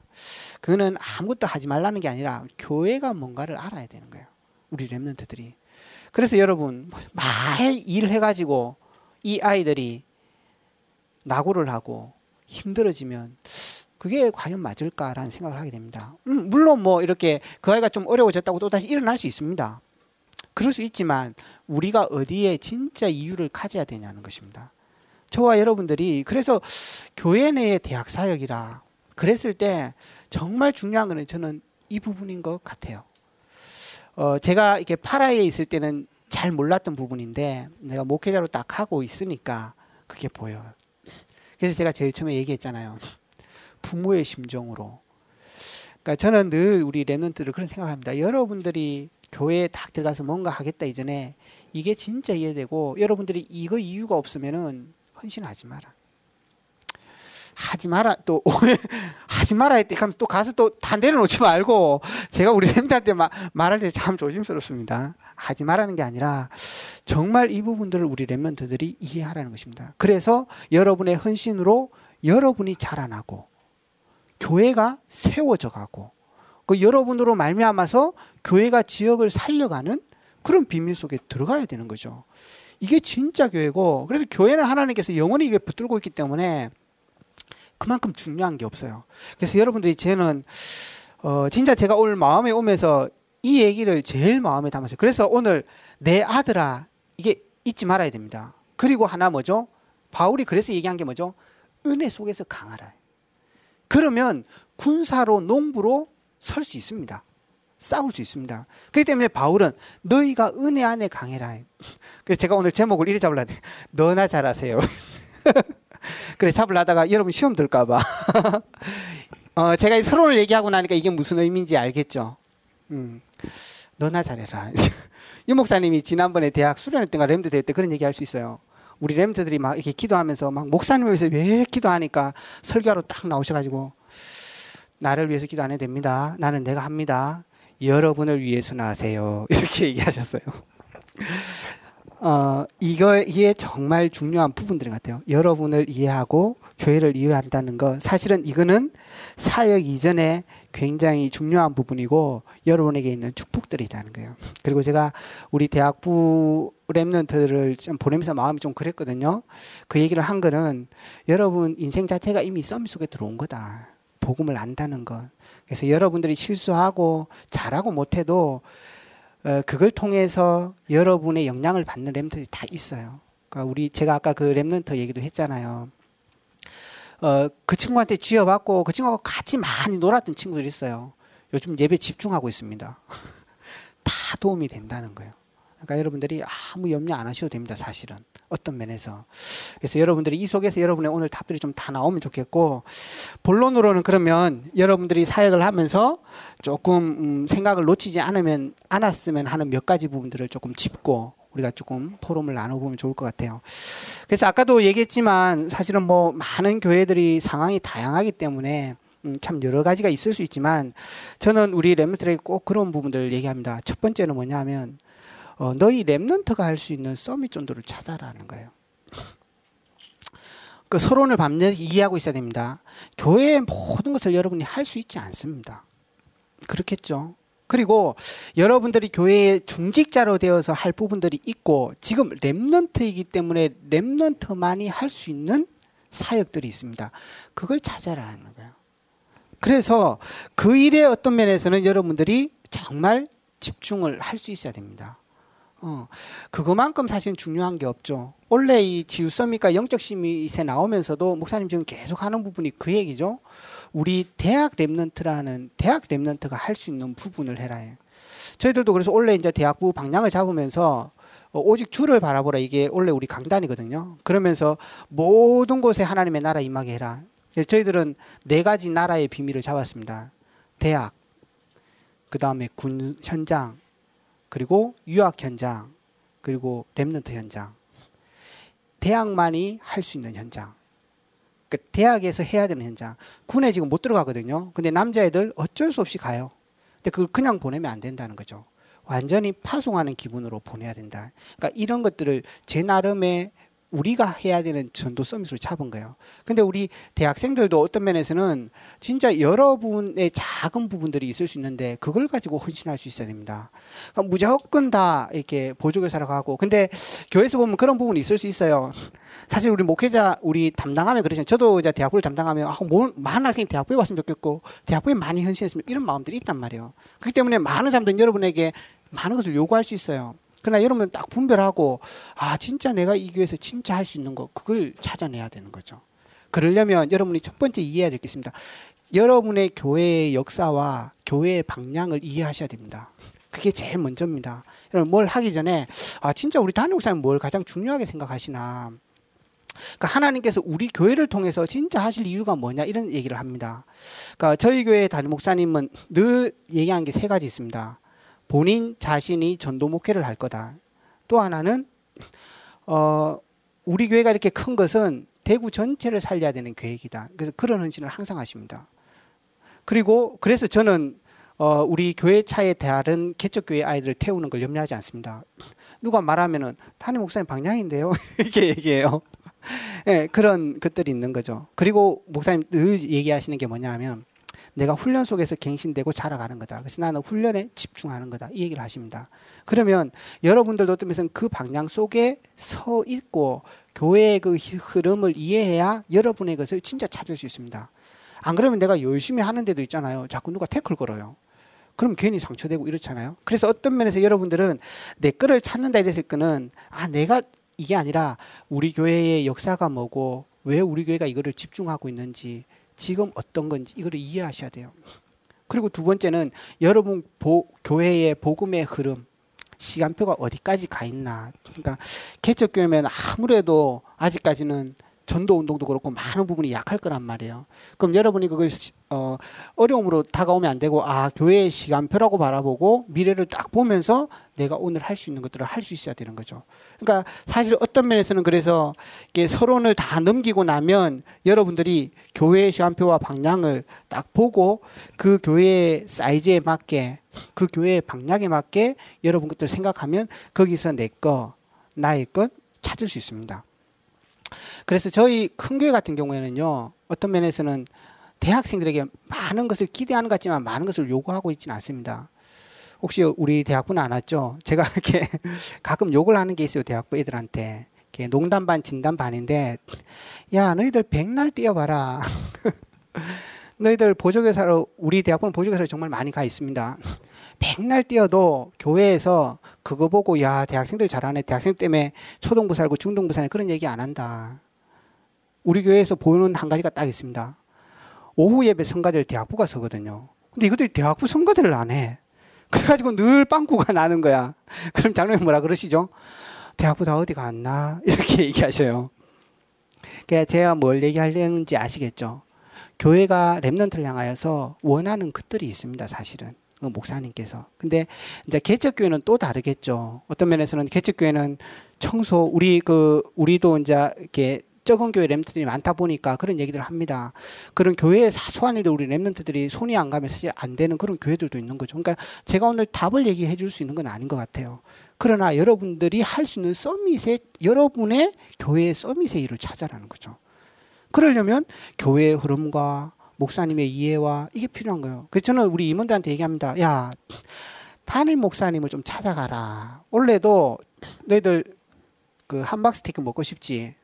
그거는 아무것도 하지 말라는 게 아니라 교회가 뭔가를 알아야 되는 거예요. 우리 렘넌트들이. 그래서 여러분 많이 일해가지고 이 아이들이 낙오를 하고 힘들어지면 그게 과연 맞을까라는 생각을 하게 됩니다. 물론 뭐 이렇게 그 아이가 좀 어려워졌다고 또 다시 일어날 수 있습니다. 그럴 수 있지만 우리가 어디에 진짜 이유를 가져야 되냐는 것입니다. 저와 여러분들이 그래서 교회 내의 대학 사역이라 그랬을 때 정말 중요한 거는 저는 이 부분인 것 같아요. 제가 이렇게 파라에 있을 때는 잘 몰랐던 부분인데 내가 목회자로 딱 하고 있으니까 그게 보여요. 그래서 제가 제일 처음에 얘기했잖아요. 부모의 심정으로. 그러니까 저는 늘 우리 랩런트를 그런 생각합니다. 여러분들이 교회에 딱 들어가서 뭔가 하겠다 이전에 이게 진짜 이해되고, 여러분들이 이거 이유가 없으면은 헌신하지 마라. 하지 마라. 또 하지 마라 했대. 그럼 또 가서 또 단대를 놓지 말고, 제가 우리 랩런트한테 말할 때 참 조심스럽습니다. 하지 말라는 게 아니라 정말 이 부분들을 우리 렘넌트들이 이해하라는 것입니다. 그래서 여러분의 헌신으로 여러분이 자라나고 교회가 세워져 가고, 그 여러분으로 말미암아서 교회가 지역을 살려가는 그런 비밀 속에 들어가야 되는 거죠. 이게 진짜 교회고, 그래서 교회는 하나님께서 영원히 이게 붙들고 있기 때문에 그만큼 중요한 게 없어요. 그래서 여러분들이 쟤는 진짜 제가 오늘 마음에 오면서 이 얘기를 제일 마음에 담았어요. 그래서 오늘 내 아들아, 이게 잊지 말아야 됩니다. 그리고 하나 뭐죠? 바울이 그래서 얘기한 게 뭐죠? 은혜 속에서 강하라. 그러면 군사로, 농부로 설 수 있습니다. 싸울 수 있습니다. 그렇기 때문에 바울은 너희가 은혜 안에 강해라. 그래서 제가 오늘 제목을 이래 잡으려 했는데 너나 잘하세요. 그래 잡으려다가 여러분 시험 들까 봐. 제가 이 서론을 얘기하고 나니까 이게 무슨 의미인지 알겠죠? 너나 잘해라. 유 목사님이 지난번에 대학 수련회 때가 렘드 대회 때 그런 얘기 할 수 있어요. 우리 렘드들이 막 이렇게 기도하면서 막 목사님을 위해서 왜 기도하니까 설교하러 딱 나오셔가지고 나를 위해서 기도 안 해도 됩니다. 나는 내가 합니다. 여러분을 위해서나 하세요. 이렇게 얘기하셨어요. 이게 정말 중요한 부분들인 것 같아요. 여러분을 이해하고 교회를 이해한다는 것. 사실은 이거는 사역 이전에 굉장히 중요한 부분이고 여러분에게 있는 축복들이 있다는 거예요. 그리고 제가 우리 대학부 랩런트들을 좀 보내면서 마음이 좀 그랬거든요. 그 얘기를 한 거는 여러분 인생 자체가 이미 썸 속에 들어온 거다. 복음을 안다는 것. 그래서 여러분들이 실수하고 잘하고 못해도 그걸 통해서 여러분의 영향을 받는 렘넌트들이 다 있어요. 그러니까 제가 아까 그 렘넌트 얘기도 했잖아요. 그 친구한테 쥐어받고 그 친구하고 같이 많이 놀았던 친구들이 있어요. 요즘 예배 집중하고 있습니다. 다 도움이 된다는 거예요. 그러니까 여러분들이 아무 염려 안 하셔도 됩니다. 사실은 어떤 면에서. 그래서 여러분들이 이 속에서 여러분의 오늘 답들이 좀 다 나오면 좋겠고, 본론으로는 그러면 여러분들이 사역을 하면서 조금 생각을 놓치지 않았으면 하는 몇 가지 부분들을 조금 짚고 우리가 조금 포럼을 나눠보면 좋을 것 같아요. 그래서 아까도 얘기했지만 사실은 뭐 많은 교회들이 상황이 다양하기 때문에 참 여러 가지가 있을 수 있지만, 저는 우리 렘넌트들에게 꼭 그런 부분들을 얘기합니다. 첫 번째는 뭐냐 하면 너희 렘넌트가 할 수 있는 서밋 전도를 찾아라는 거예요. 그 서론을 반드시 이해하고 있어야 됩니다. 교회의 모든 것을 여러분이 할 수 있지 않습니다. 그렇겠죠. 그리고 여러분들이 교회의 중직자로 되어서 할 부분들이 있고, 지금 렘넌트이기 때문에 렘넌트만이 할 수 있는 사역들이 있습니다. 그걸 찾아라 하는 거예요. 그래서 그 일의 어떤 면에서는 여러분들이 정말 집중을 할 수 있어야 됩니다. 그거만큼 사실 중요한 게 없죠. 원래 이 지우서밋과 영적시밋에 나오면서도 목사님 지금 계속 하는 부분이 그 얘기죠. 우리 대학 렘넌트가 할 수 있는 부분을 해라. 저희들도 그래서 원래 이제 대학부 방향을 잡으면서 오직 주를 바라보라. 이게 원래 우리 강단이거든요. 그러면서 모든 곳에 하나님의 나라 임하게 해라. 저희들은 4가지 나라의 비밀을 잡았습니다. 대학, 그 다음에 군 현장, 그리고 유학 현장, 그리고 렘넌트 현장. 대학만이 할 수 있는 현장. 그러니까 대학에서 해야 되는 현장. 군에 지금 못 들어가거든요. 근데 남자애들 어쩔 수 없이 가요. 근데 그걸 그냥 보내면 안 된다는 거죠. 완전히 파송하는 기분으로 보내야 된다. 그러니까 이런 것들을 제 나름의 우리가 해야 되는 전도 서밋으로 잡은 거예요. 근데 우리 대학생들도 어떤 면에서는 진짜 여러분의 작은 부분들이 있을 수 있는데 그걸 가지고 헌신할 수 있어야 됩니다. 그러니까 무조건 다 이렇게 보조교사라고 하고, 근데 교회에서 보면 그런 부분이 있을 수 있어요. 사실 우리 목회자, 우리 담당하면 그러시죠. 저도 이제 대학부를 담당하면 많은 학생이 대학부에 왔으면 좋겠고 대학부에 많이 헌신했으면, 이런 마음들이 있단 말이에요. 그렇기 때문에 많은 사람들은 여러분에게 많은 것을 요구할 수 있어요. 그러나 여러분은 딱 분별하고, 아 진짜 내가 이 교회에서 진짜 할 수 있는 거, 그걸 찾아내야 되는 거죠. 그러려면 여러분이 첫 번째 이해해야 될 게 있습니다. 여러분의 교회의 역사와 교회의 방향을 이해하셔야 됩니다. 그게 제일 먼저입니다. 여러분 뭘 하기 전에 아 진짜 우리 담임 목사님 뭘 가장 중요하게 생각하시나, 그러니까 하나님께서 우리 교회를 통해서 진짜 하실 이유가 뭐냐, 이런 얘기를 합니다. 그러니까 저희 교회 담임 목사님은 늘 얘기하는 게 3가지 있습니다. 본인 자신이 전도 목회를 할 거다. 또 하나는 우리 교회가 이렇게 큰 것은 대구 전체를 살려야 되는 계획이다. 그래서 그런 헌신을 항상 하십니다. 그리고 그래서 저는 우리 교회 차에 다른 개척교회 아이들을 태우는 걸 염려하지 않습니다. 누가 말하면은 담임 목사님 방향인데요. 이렇게 얘기해요. 네, 그런 것들이 있는 거죠. 그리고 목사님 늘 얘기하시는 게 뭐냐 하면, 내가 훈련 속에서 갱신되고 자라가는 거다. 그래서 나는 훈련에 집중하는 거다. 이 얘기를 하십니다. 그러면 여러분들도 어떤 면에서는 그 방향 속에 서 있고 교회의 그 흐름을 이해해야 여러분의 것을 진짜 찾을 수 있습니다. 안 그러면 내가 열심히 하는 데도 있잖아요. 자꾸 누가 태클 걸어요. 그럼 괜히 상처되고 이렇잖아요. 그래서 어떤 면에서 여러분들은 내 거를 찾는다 이랬을 거는, 아 내가 이게 아니라 우리 교회의 역사가 뭐고 왜 우리 교회가 이거를 집중하고 있는지, 지금 어떤 건지 이걸 이해하셔야 돼요. 그리고 2번째는 여러분 교회의 복음의 흐름, 시간표가 어디까지 가 있나. 그러니까 개척교회면 아무래도 아직까지는 전도운동도 그렇고 많은 부분이 약할 거란 말이에요. 그럼 여러분이 그걸 어려움으로 다가오면 안 되고, 아 교회의 시간표라고 바라보고 미래를 딱 보면서 내가 오늘 할 수 있는 것들을 할 수 있어야 되는 거죠. 그러니까 사실 어떤 면에서는 그래서 이게 서론을 다 넘기고 나면 여러분들이 교회의 시간표와 방향을 딱 보고 그 교회의 사이즈에 맞게, 그 교회의 방향에 맞게 여러분 것들 생각하면 거기서 내 거, 나의 것 찾을 수 있습니다. 그래서 저희 큰 교회 같은 경우에는요, 어떤 면에서는 대학생들에게 많은 것을 기대하는 것 같지만 많은 것을 요구하고 있지는 않습니다. 혹시 우리 대학부는 안 왔죠? 제가 이렇게 가끔 욕을 하는 게 있어요. 대학부 애들한테. 이렇게 농담 반 진담 반인데, 야 너희들 백날 뛰어봐라. 너희들 보조교사로, 우리 대학부는 보조교사로 정말 많이 가 있습니다. 맨날 뛰어도 교회에서 그거 보고 야 대학생들 잘하네, 대학생 때문에 초등부 살고 중등부 사네 그런 얘기 안 한다. 우리 교회에서 보는 한 가지가 딱 있습니다. 오후 예배 성가대를 대학부가 서거든요. 근데 이것들이 대학부 성가대를 안 해. 그래가지고 늘 빵꾸가 나는 거야. 그럼 장로님 뭐라 그러시죠? 대학부 다 어디 갔나? 이렇게 얘기하셔요. 그러니까 제가 뭘 얘기하려는지 아시겠죠? 교회가 렘넌트를 향하여서 원하는 것들이 있습니다, 사실은. 목사님께서. 근데 이제 개척교회는 또 다르겠죠. 어떤 면에서는 개척교회는 청소, 우리도 이제 이렇게 적은 교회 렘넌트들이 많다 보니까 그런 얘기들을 합니다. 그런 교회의 사소한 일도 우리 렘넌트들이 손이 안 가면 사실 안 되는 그런 교회들도 있는 거죠. 그러니까 제가 오늘 답을 얘기해 줄 수 있는 건 아닌 것 같아요. 그러나 여러분들이 할 수 있는 서밋에, 여러분의 교회의 서밋의 일을 찾아라는 거죠. 그러려면 교회의 흐름과 목사님의 이해와 이게 필요한 거예요. 그래서 저는 우리 임원들한테 얘기합니다. 야, 담임 목사님을 좀 찾아가라. 원래도 너희들 그 함박스테이크 먹고 싶지?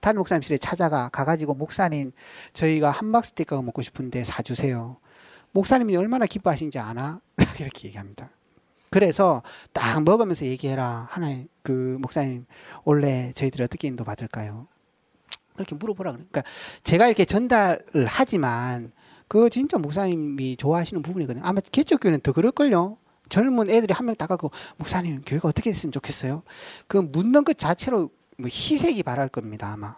담임 목사님실에 찾아가. 가가지고 목사님 저희가 함박스테이크 먹고 싶은데 사주세요. 목사님이 얼마나 기뻐하시는지 아나? 이렇게 얘기합니다. 그래서 딱 먹으면서 얘기해라. 하나의 그 목사님 원래 저희들이 어떻게 인도받을까요? 그렇게 물어보라. 그러니까 제가 이렇게 전달을 하지만 그 진짜 목사님이 좋아하시는 부분이거든요. 아마 개척교회는 더 그럴걸요. 젊은 애들이 한 명 다 가고 목사님 교회가 어떻게 됐으면 좋겠어요? 그 묻는 것 자체로 뭐 희색이 바랄 겁니다 아마.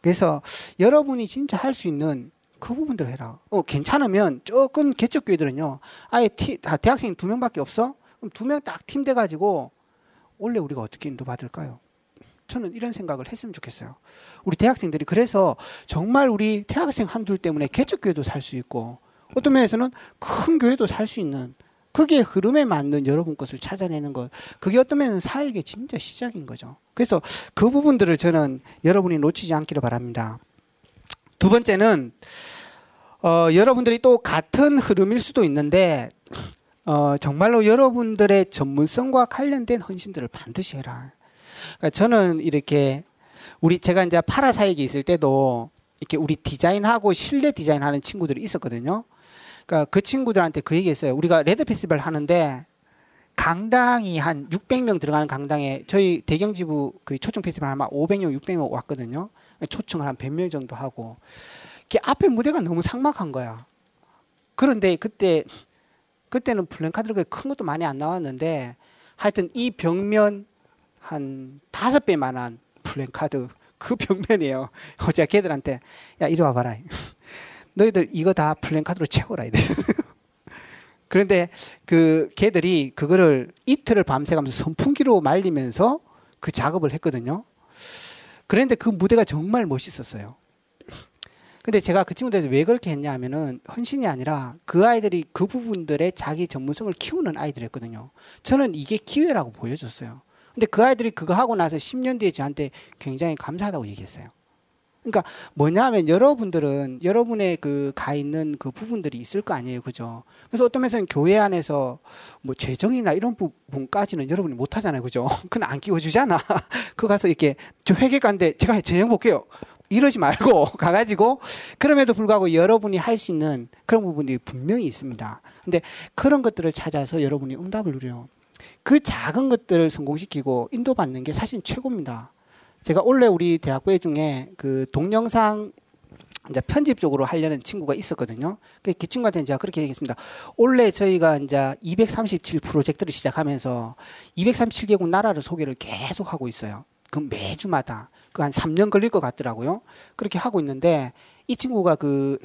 그래서 여러분이 진짜 할 수 있는 그 부분들을 해라. 괜찮으면 조금 개척교회들은요. 아예 대학생 2명밖에 없어? 그럼 2명 딱 팀 돼가지고 원래 우리가 어떻게 인도받을까요? 저는 이런 생각을 했으면 좋겠어요. 우리 대학생들이 그래서 정말 우리 대학생 한둘 때문에 개척교회도 살 수 있고 어떤 면에서는 큰 교회도 살 수 있는 그게 흐름에 맞는 여러분 것을 찾아내는 것, 그게 어떤 면에서는 사역의 진짜 시작인 거죠. 그래서 그 부분들을 저는 여러분이 놓치지 않기를 바랍니다. 두 번째는 여러분들이 또 같은 흐름일 수도 있는데 정말로 여러분들의 전문성과 관련된 헌신들을 반드시 해라. 그러니까 저는 이렇게 제가 이제 파라사역에 있을 때도 이렇게 우리 디자인하고 실내 디자인하는 친구들이 있었거든요. 그러니까 그 친구들한테 그 얘기했어요. 우리가 레드 페스티벌 하는데 강당이 한 600명 들어가는 강당에 저희 대경지부 그 초청 페스티벌 아마 500명, 600명 왔거든요. 초청을 한 100명 정도 하고 이게 앞에 무대가 너무 삭막한 거야. 그런데 그때는 플랜카드로 큰 것도 많이 안 나왔는데 하여튼 이 벽면 한 5배만한 플랜카드 그 벽면이에요. 제가 걔들한테 야 이리 와봐라. 너희들 이거 다 플랜카드로 채워라 이래. 그런데 그 걔들이 그거를 이틀을 밤새가면서 선풍기로 말리면서 그 작업을 했거든요. 그런데 그 무대가 정말 멋있었어요. 근데 제가 그 친구들한테 왜 그렇게 했냐 하면은 헌신이 아니라 그 아이들이 그 부분들의 자기 전문성을 키우는 아이들이었거든요. 저는 이게 기회라고 보여줬어요. 근데 그 아이들이 그거 하고 나서 10년 뒤에 저한테 굉장히 감사하다고 얘기했어요. 그러니까 뭐냐 하면 여러분들은 여러분의 그 가 있는 그 부분들이 있을 거 아니에요. 그죠? 그래서 어떤 면에서는 교회 안에서 뭐 재정이나 이런 부분까지는 여러분이 못 하잖아요. 그죠? 그건 안 끼워주잖아. 그거 가서 이렇게 저 회계관인데 제가 재정 볼게요. 이러지 말고 가가지고 그럼에도 불구하고 여러분이 할 수 있는 그런 부분들이 분명히 있습니다. 근데 그런 것들을 찾아서 여러분이 응답을 누려요. 그 작은 것들을 성공시키고 인도받는 게 사실 최고입니다. 제가 원래 우리 대학교회 중에 그 동영상 이제 편집 쪽으로 하려는 친구가 있었거든요. 그 친구한테는 제가 그렇게 얘기했습니다. 원래 저희가 이제 237 프로젝트를 시작하면서 237개국 나라를 소개를 계속 하고 있어요. 그 매주마다. 그 한 3년 걸릴 것 같더라고요. 그렇게 하고 있는데 이 친구가 그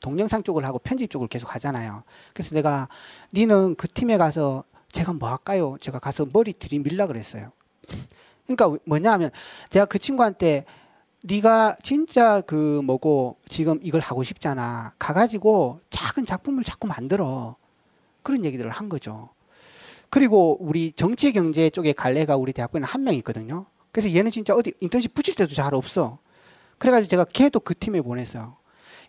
동영상 쪽을 하고 편집 쪽을 계속 하잖아요. 그래서 내가 니는 그 팀에 가서 제가 뭐 할까요? 제가 가서 머리 들이밀라 그랬어요. 그러니까 뭐냐 하면 제가 그 친구한테 네가 진짜 그 뭐고 지금 이걸 하고 싶잖아. 가가지고 작은 작품을 자꾸 만들어. 그런 얘기들을 한 거죠. 그리고 우리 정치 경제 쪽에 갈래가 우리 대학교에는 한 명 있거든요. 그래서 얘는 진짜 어디 인턴십 붙일 때도 잘 없어. 그래가지고 제가 걔도 그 팀에 보냈어요.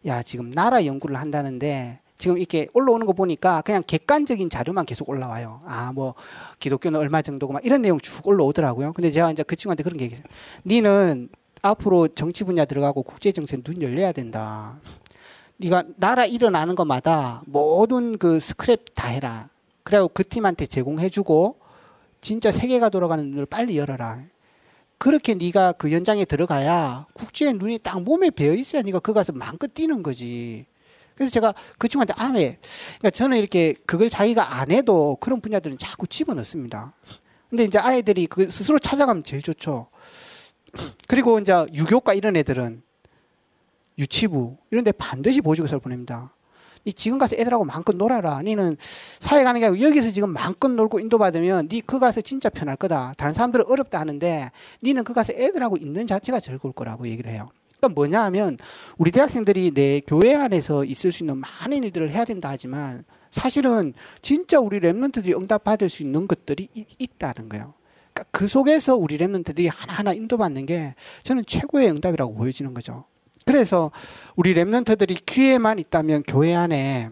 야 지금 나라 연구를 한다는데 지금 이렇게 올라오는 거 보니까 그냥 객관적인 자료만 계속 올라와요. 아 뭐 기독교는 얼마 정도고 막 이런 내용 쭉 올라오더라고요. 근데 제가 이제 그 친구한테 그런 게 얘기했어요. 니는 앞으로 정치 분야 들어가고 국제 정세에 눈 열려야 된다. 네가 나라 일어나는 것마다 모든 그 스크랩 다 해라. 그래갖고 그 팀한테 제공해주고 진짜 세계가 돌아가는 눈을 빨리 열어라. 그렇게 네가 그 연장에 들어가야 국제의 눈이 딱 몸에 배어 있어야 네가 그 가서 마음껏 뛰는 거지. 그래서 제가 그 친구한테 암에, 그러니까 저는 이렇게 그걸 자기가 안 해도 그런 분야들은 자꾸 집어넣습니다. 근데 이제 아이들이 그걸 스스로 찾아가면 제일 좋죠. 그리고 이제 유교과 이런 애들은 유치부 이런 데 반드시 보조교사를 보냅니다. 니 지금 가서 애들하고 마음껏 놀아라. 니는 사회 가는 게 아니고 여기서 지금 마음껏 놀고 인도받으면 니 그 가서 진짜 편할 거다. 다른 사람들은 어렵다 하는데 니는 그 가서 애들하고 있는 자체가 즐거울 거라고 얘기를 해요. 그러니까 뭐냐 하면 우리 대학생들이 내 교회 안에서 있을 수 있는 많은 일들을 해야 된다 하지만 사실은 진짜 우리 랩런트들이 응답받을 수 있는 것들이 있다는 거예요. 그러니까 그 속에서 우리 랩런트들이 하나하나 인도받는 게 저는 최고의 응답이라고 보여지는 거죠. 그래서 우리 랩런트들이 기회만 있다면 교회 안에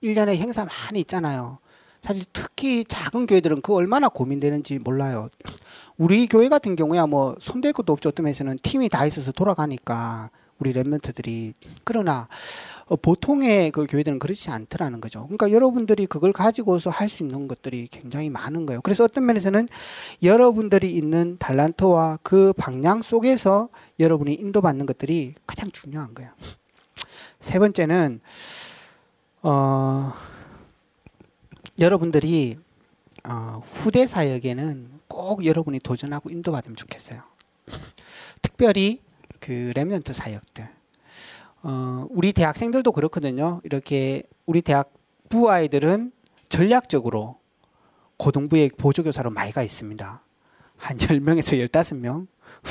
1년에 행사 많이 있잖아요. 사실 특히 작은 교회들은 그 얼마나 고민되는지 몰라요. 우리 교회 같은 경우야 뭐 손댈 것도 없죠. 어떤 면에서는 팀이 다 있어서 돌아가니까 우리 랩런트들이. 그러나 보통의 그 교회들은 그렇지 않더라는 거죠. 그러니까 여러분들이 그걸 가지고서 할 수 있는 것들이 굉장히 많은 거예요. 그래서 어떤 면에서는 여러분들이 있는 달란트와 그 방향 속에서 여러분이 인도받는 것들이 가장 중요한 거예요. 세 번째는 여러분들이 후대 사역에는 꼭 여러분이 도전하고 인도받으면 좋겠어요. 특별히 그 렘넌트 사역들. 우리 대학생들도 그렇거든요. 이렇게 우리 대학부 아이들은 전략적으로 고등부의 보조교사로 많이 가 있습니다. 한 10명에서 15명.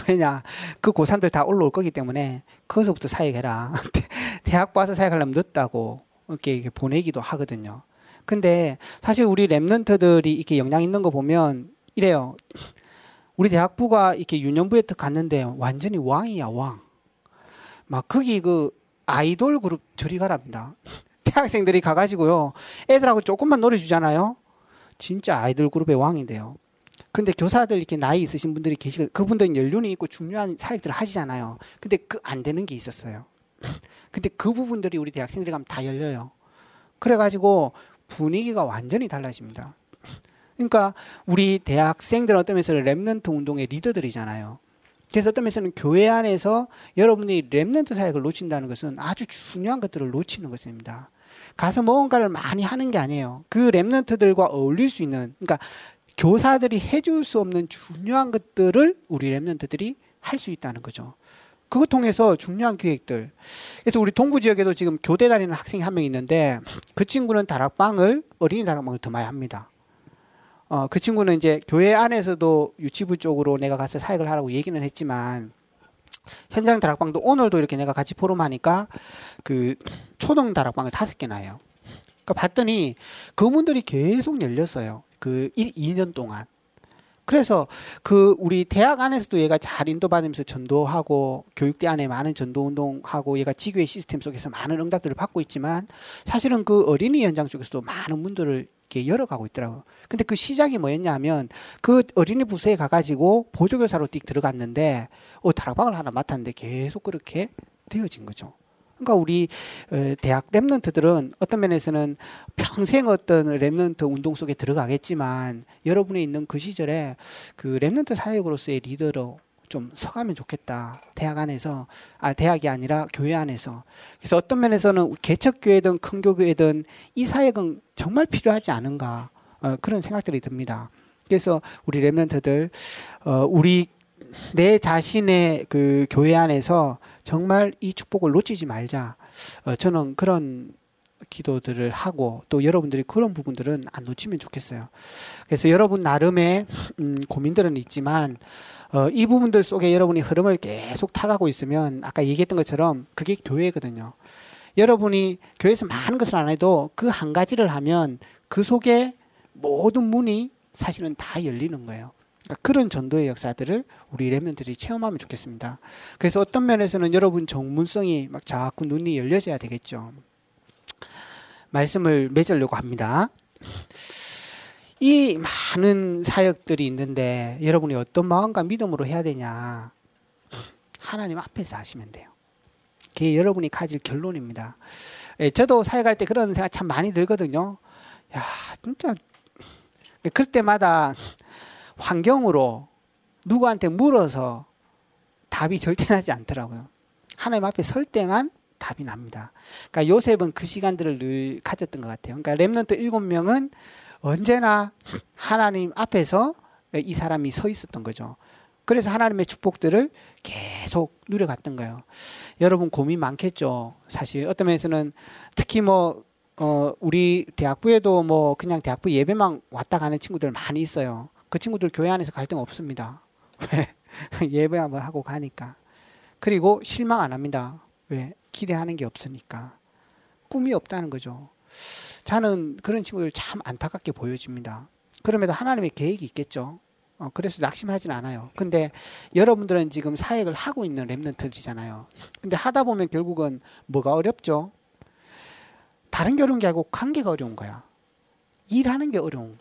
왜냐, 그 고3들 다 올라올 거기 때문에 거기서부터 사역해라. 대학부 와서 사역하려면 늦다고 이렇게 보내기도 하거든요. 근데 사실 우리 랩런트들이 이렇게 영향 있는 거 보면 이래요. 우리 대학부가 이렇게 유년부에 딱 갔는데 완전히 왕이야, 왕. 막 거기 그 아이돌 그룹 저리 가랍니다. 대학생들이 가가지고요. 애들하고 조금만 노래 주잖아요. 진짜 아이돌 그룹의 왕인데요. 근데 교사들 이렇게 나이 있으신 분들이 계시고 그분들은 연륜이 있고 중요한 사역들을 하시잖아요. 근데 그 안 되는 게 있었어요. 근데 그 부분들이 우리 대학생들이 가면 다 열려요. 그래가지고 분위기가 완전히 달라집니다. 그러니까 우리 대학생들은 어떤 면에서는 랩런트 운동의 리더들이잖아요. 그래서 어떤 면에서는 교회 안에서 여러분이 랩런트 사역을 놓친다는 것은 아주 중요한 것들을 놓치는 것입니다. 가서 뭔가를 많이 하는 게 아니에요. 그 랩런트들과 어울릴 수 있는, 그러니까 교사들이 해줄 수 없는 중요한 것들을 우리 랩런트들이 할 수 있다는 거죠. 그것 통해서 중요한 기획들. 그래서 우리 동부 지역에도 지금 교대 다니는 학생이 한 명 있는데 그 친구는 다락방을, 어린이 다락방을 더 많이 합니다. 그 친구는 이제 교회 안에서도 유치부 쪽으로 내가 가서 사역을 하라고 얘기는 했지만 현장 다락방도 오늘도 이렇게 내가 같이 포럼하니까 그 초등 다락방을 5개나 해요. 그러니까 봤더니 그분들이 계속 열렸어요. 그 2년 동안. 그래서 그 우리 대학 안에서도 얘가 잘 인도받으면서 전도하고 교육대 안에 많은 전도운동하고 얘가 지교의 시스템 속에서 많은 응답들을 받고 있지만 사실은 그 어린이 연장 쪽에서도 많은 문들을 이렇게 열어가고 있더라고요. 근데 그 시작이 뭐였냐면 그 어린이 부서에 가가지고 보조교사로 띡 들어갔는데 다락방을 하나 맡았는데 계속 그렇게 되어진 거죠. 그러니까 우리 대학 랩런트들은 어떤 면에서는 평생 어떤 랩런트 운동 속에 들어가겠지만 여러분이 있는 그 시절에 그 랩런트 사역으로서의 리더로 좀 서가면 좋겠다. 대학 안에서, 대학이 아니라 교회 안에서. 그래서 어떤 면에서는 개척교회든 큰 교회든 이 사역은 정말 필요하지 않은가, 그런 생각들이 듭니다. 그래서 우리 랩런트들, 내 자신의 그 교회 안에서 정말 이 축복을 놓치지 말자. 저는 그런 기도들을 하고 또 여러분들이 그런 부분들은 안 놓치면 좋겠어요. 그래서 여러분 나름의 고민들은 있지만 이 부분들 속에 여러분이 흐름을 계속 타가고 있으면 아까 얘기했던 것처럼 그게 교회거든요. 여러분이 교회에서 많은 것을 안 해도 그 한 가지를 하면 그 속에 모든 문이 사실은 다 열리는 거예요. 그런 전도의 역사들을 우리 렘넌트들이 체험하면 좋겠습니다. 그래서 어떤 면에서는 여러분 전문성이 막 자꾸 눈이 열려져야 되겠죠. 말씀을 맺으려고 합니다. 이 많은 사역들이 있는데 여러분이 어떤 마음과 믿음으로 해야 되냐. 하나님 앞에서 하시면 돼요. 그게 여러분이 가질 결론입니다. 예, 저도 사회 갈 때 그런 생각 참 많이 들거든요. 야, 진짜 그때마다 환경으로 누구한테 물어서 답이 절대 나지 않더라고요. 하나님 앞에 설 때만 답이 납니다. 그러니까 요셉은 그 시간들을 늘 가졌던 것 같아요. 그러니까 렘넌트 7명은 언제나 하나님 앞에서 이 사람이 서 있었던 거죠. 그래서 하나님의 축복들을 계속 누려갔던 거예요. 여러분 고민 많겠죠. 사실 어떤 면에서는 특히 우리 대학부에도 그냥 대학부 예배만 왔다 가는 친구들 많이 있어요. 그 친구들 교회 안에서 갈등 없습니다. 왜? 예배만 하고 가니까. 그리고 실망 안 합니다. 왜? 기대하는 게 없으니까. 꿈이 없다는 거죠. 저는 그런 친구들 참 안타깝게 보여집니다. 그럼에도 하나님의 계획이 있겠죠. 그래서 낙심하진 않아요. 근데 여러분들은 지금 사역을 하고 있는 렘넌트들이잖아요. 근데 하다 보면 결국은 뭐가 어렵죠? 다른 게 어려운 게 아니고 관계가 어려운 거야. 일하는 게 어려운.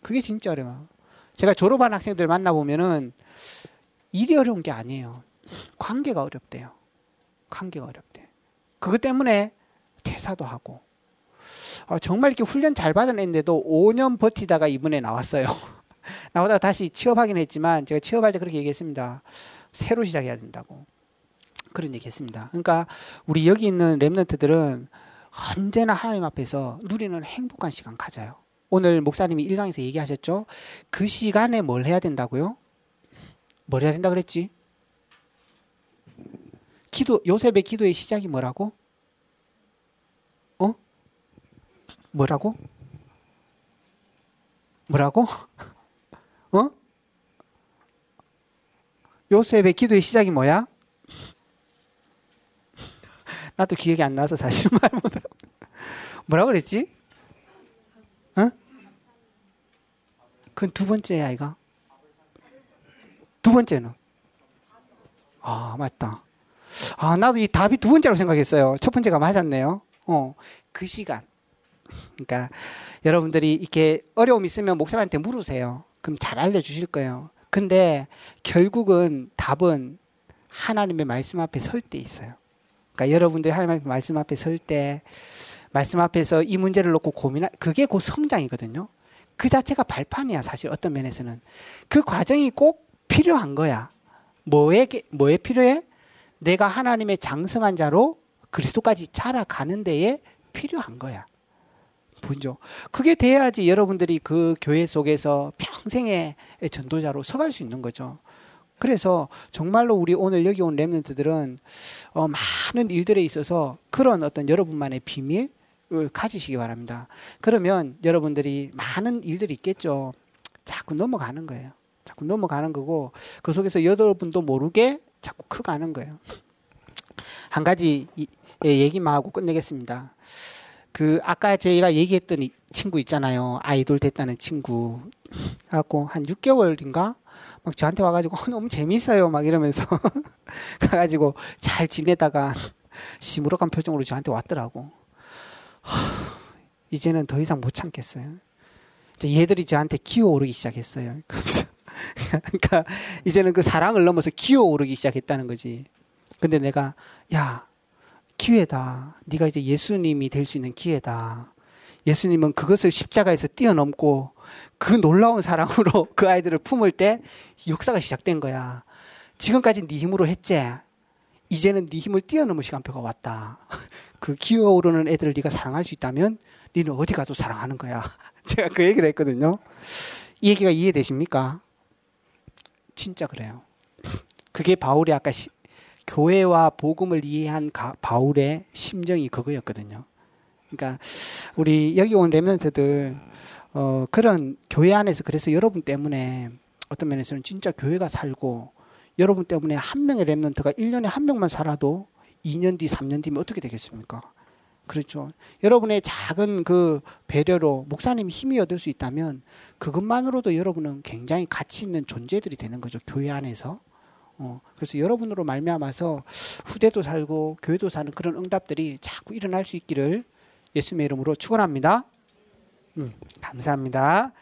그게 진짜 어려워요. 제가 졸업한 학생들 만나보면은 일이 어려운 게 아니에요. 관계가 어렵대요. 관계가 어렵대. 그것 때문에 퇴사도 하고. 정말 이렇게 훈련 잘 받은 애인데도 5년 버티다가 이번에 나왔어요. 나오다가 다시 취업하긴 했지만 제가 취업할 때 그렇게 얘기했습니다. 새로 시작해야 된다고. 그런 얘기했습니다. 그러니까 우리 여기 있는 렘넌트들은 언제나 하나님 앞에서 누리는 행복한 시간 가져요. 오늘 목사님이 1강에서 얘기하셨죠. 그 시간에 뭘 해야 된다고요? 뭘 해야 된다 그랬지? 기도. 요셉의 기도의 시작이 뭐라고? 뭐라고? 뭐라고? 요셉의 기도의 시작이 뭐야? 나도 기억이 안 나서 사실 말 못하고. 뭐라고 그랬지? 그건 두 번째야, 아이가? 두 번째는? 아, 맞다. 아, 나도 이 답이 두 번째로 생각했어요. 첫 번째가 맞았네요. 그 시간. 그러니까 여러분들이 이렇게 어려움이 있으면 목사님한테 물으세요. 그럼 잘 알려주실 거예요. 근데 결국은 답은 하나님의 말씀 앞에 설 때 있어요. 그러니까 여러분들이 하나님의 말씀 앞에 설 때, 말씀 앞에서 이 문제를 놓고 고민할, 그게 곧 성장이거든요. 그 자체가 발판이야, 사실 어떤 면에서는. 그 과정이 꼭 필요한 거야. 뭐에 필요해? 내가 하나님의 장성한 자로 그리스도까지 자라가는 데에 필요한 거야. 보죠. 그게 돼야지 여러분들이 그 교회 속에서 평생의 전도자로 서갈 수 있는 거죠. 그래서 정말로 우리 오늘 여기 온 렘넌트들은 많은 일들에 있어서 그런 어떤 여러분만의 비밀을 가지시기 바랍니다. 그러면 여러분들이 많은 일들이 있겠죠. 자꾸 넘어가는 거예요. 자꾸 넘어가는 거고 그 속에서 여러분도 모르게 자꾸 커가는 거예요. 한 가지 얘기만 하고 끝내겠습니다. 아까 제가 얘기했던 친구 있잖아요. 아이돌 됐다는 친구. 그래갖고, 한 6개월인가? 막 저한테 와가지고, 너무 재밌어요. 막 이러면서. 가가지고, 잘 지내다가, 시무룩한 표정으로 저한테 왔더라고. 이제는 더 이상 못 참겠어요. 얘들이 저한테 기어오르기 시작했어요. 그러니까, 이제는 그 사랑을 넘어서 기어오르기 시작했다는 거지. 근데 내가, 야, 기회다. 네가 이제 예수님이 될 수 있는 기회다. 예수님은 그것을 십자가에서 뛰어넘고 그 놀라운 사랑으로 그 아이들을 품을 때 역사가 시작된 거야. 지금까지 네 힘으로 했지. 이제는 네 힘을 뛰어넘을 시간표가 왔다. 그 기어오르는 애들을 네가 사랑할 수 있다면 너는 어디 가도 사랑하는 거야. 제가 그 얘기를 했거든요. 이 얘기가 이해되십니까? 진짜 그래요. 그게 바울이 아까 교회와 복음을 이해한 바울의 심정이 그거였거든요. 그러니까 우리 여기 온 렘넌트들 그런 교회 안에서 그래서 여러분 때문에 어떤 면에서는 진짜 교회가 살고 여러분 때문에 한 명의 렘넌트가 1년에 한 명만 살아도 2년 뒤, 3년 뒤면 어떻게 되겠습니까? 그렇죠. 여러분의 작은 그 배려로 목사님이 힘이 얻을 수 있다면 그것만으로도 여러분은 굉장히 가치 있는 존재들이 되는 거죠. 교회 안에서. 그래서 여러분으로 말미암아서 후대도 살고 교회도 사는 그런 응답들이 자꾸 일어날 수 있기를 예수님의 이름으로 축원합니다. 감사합니다.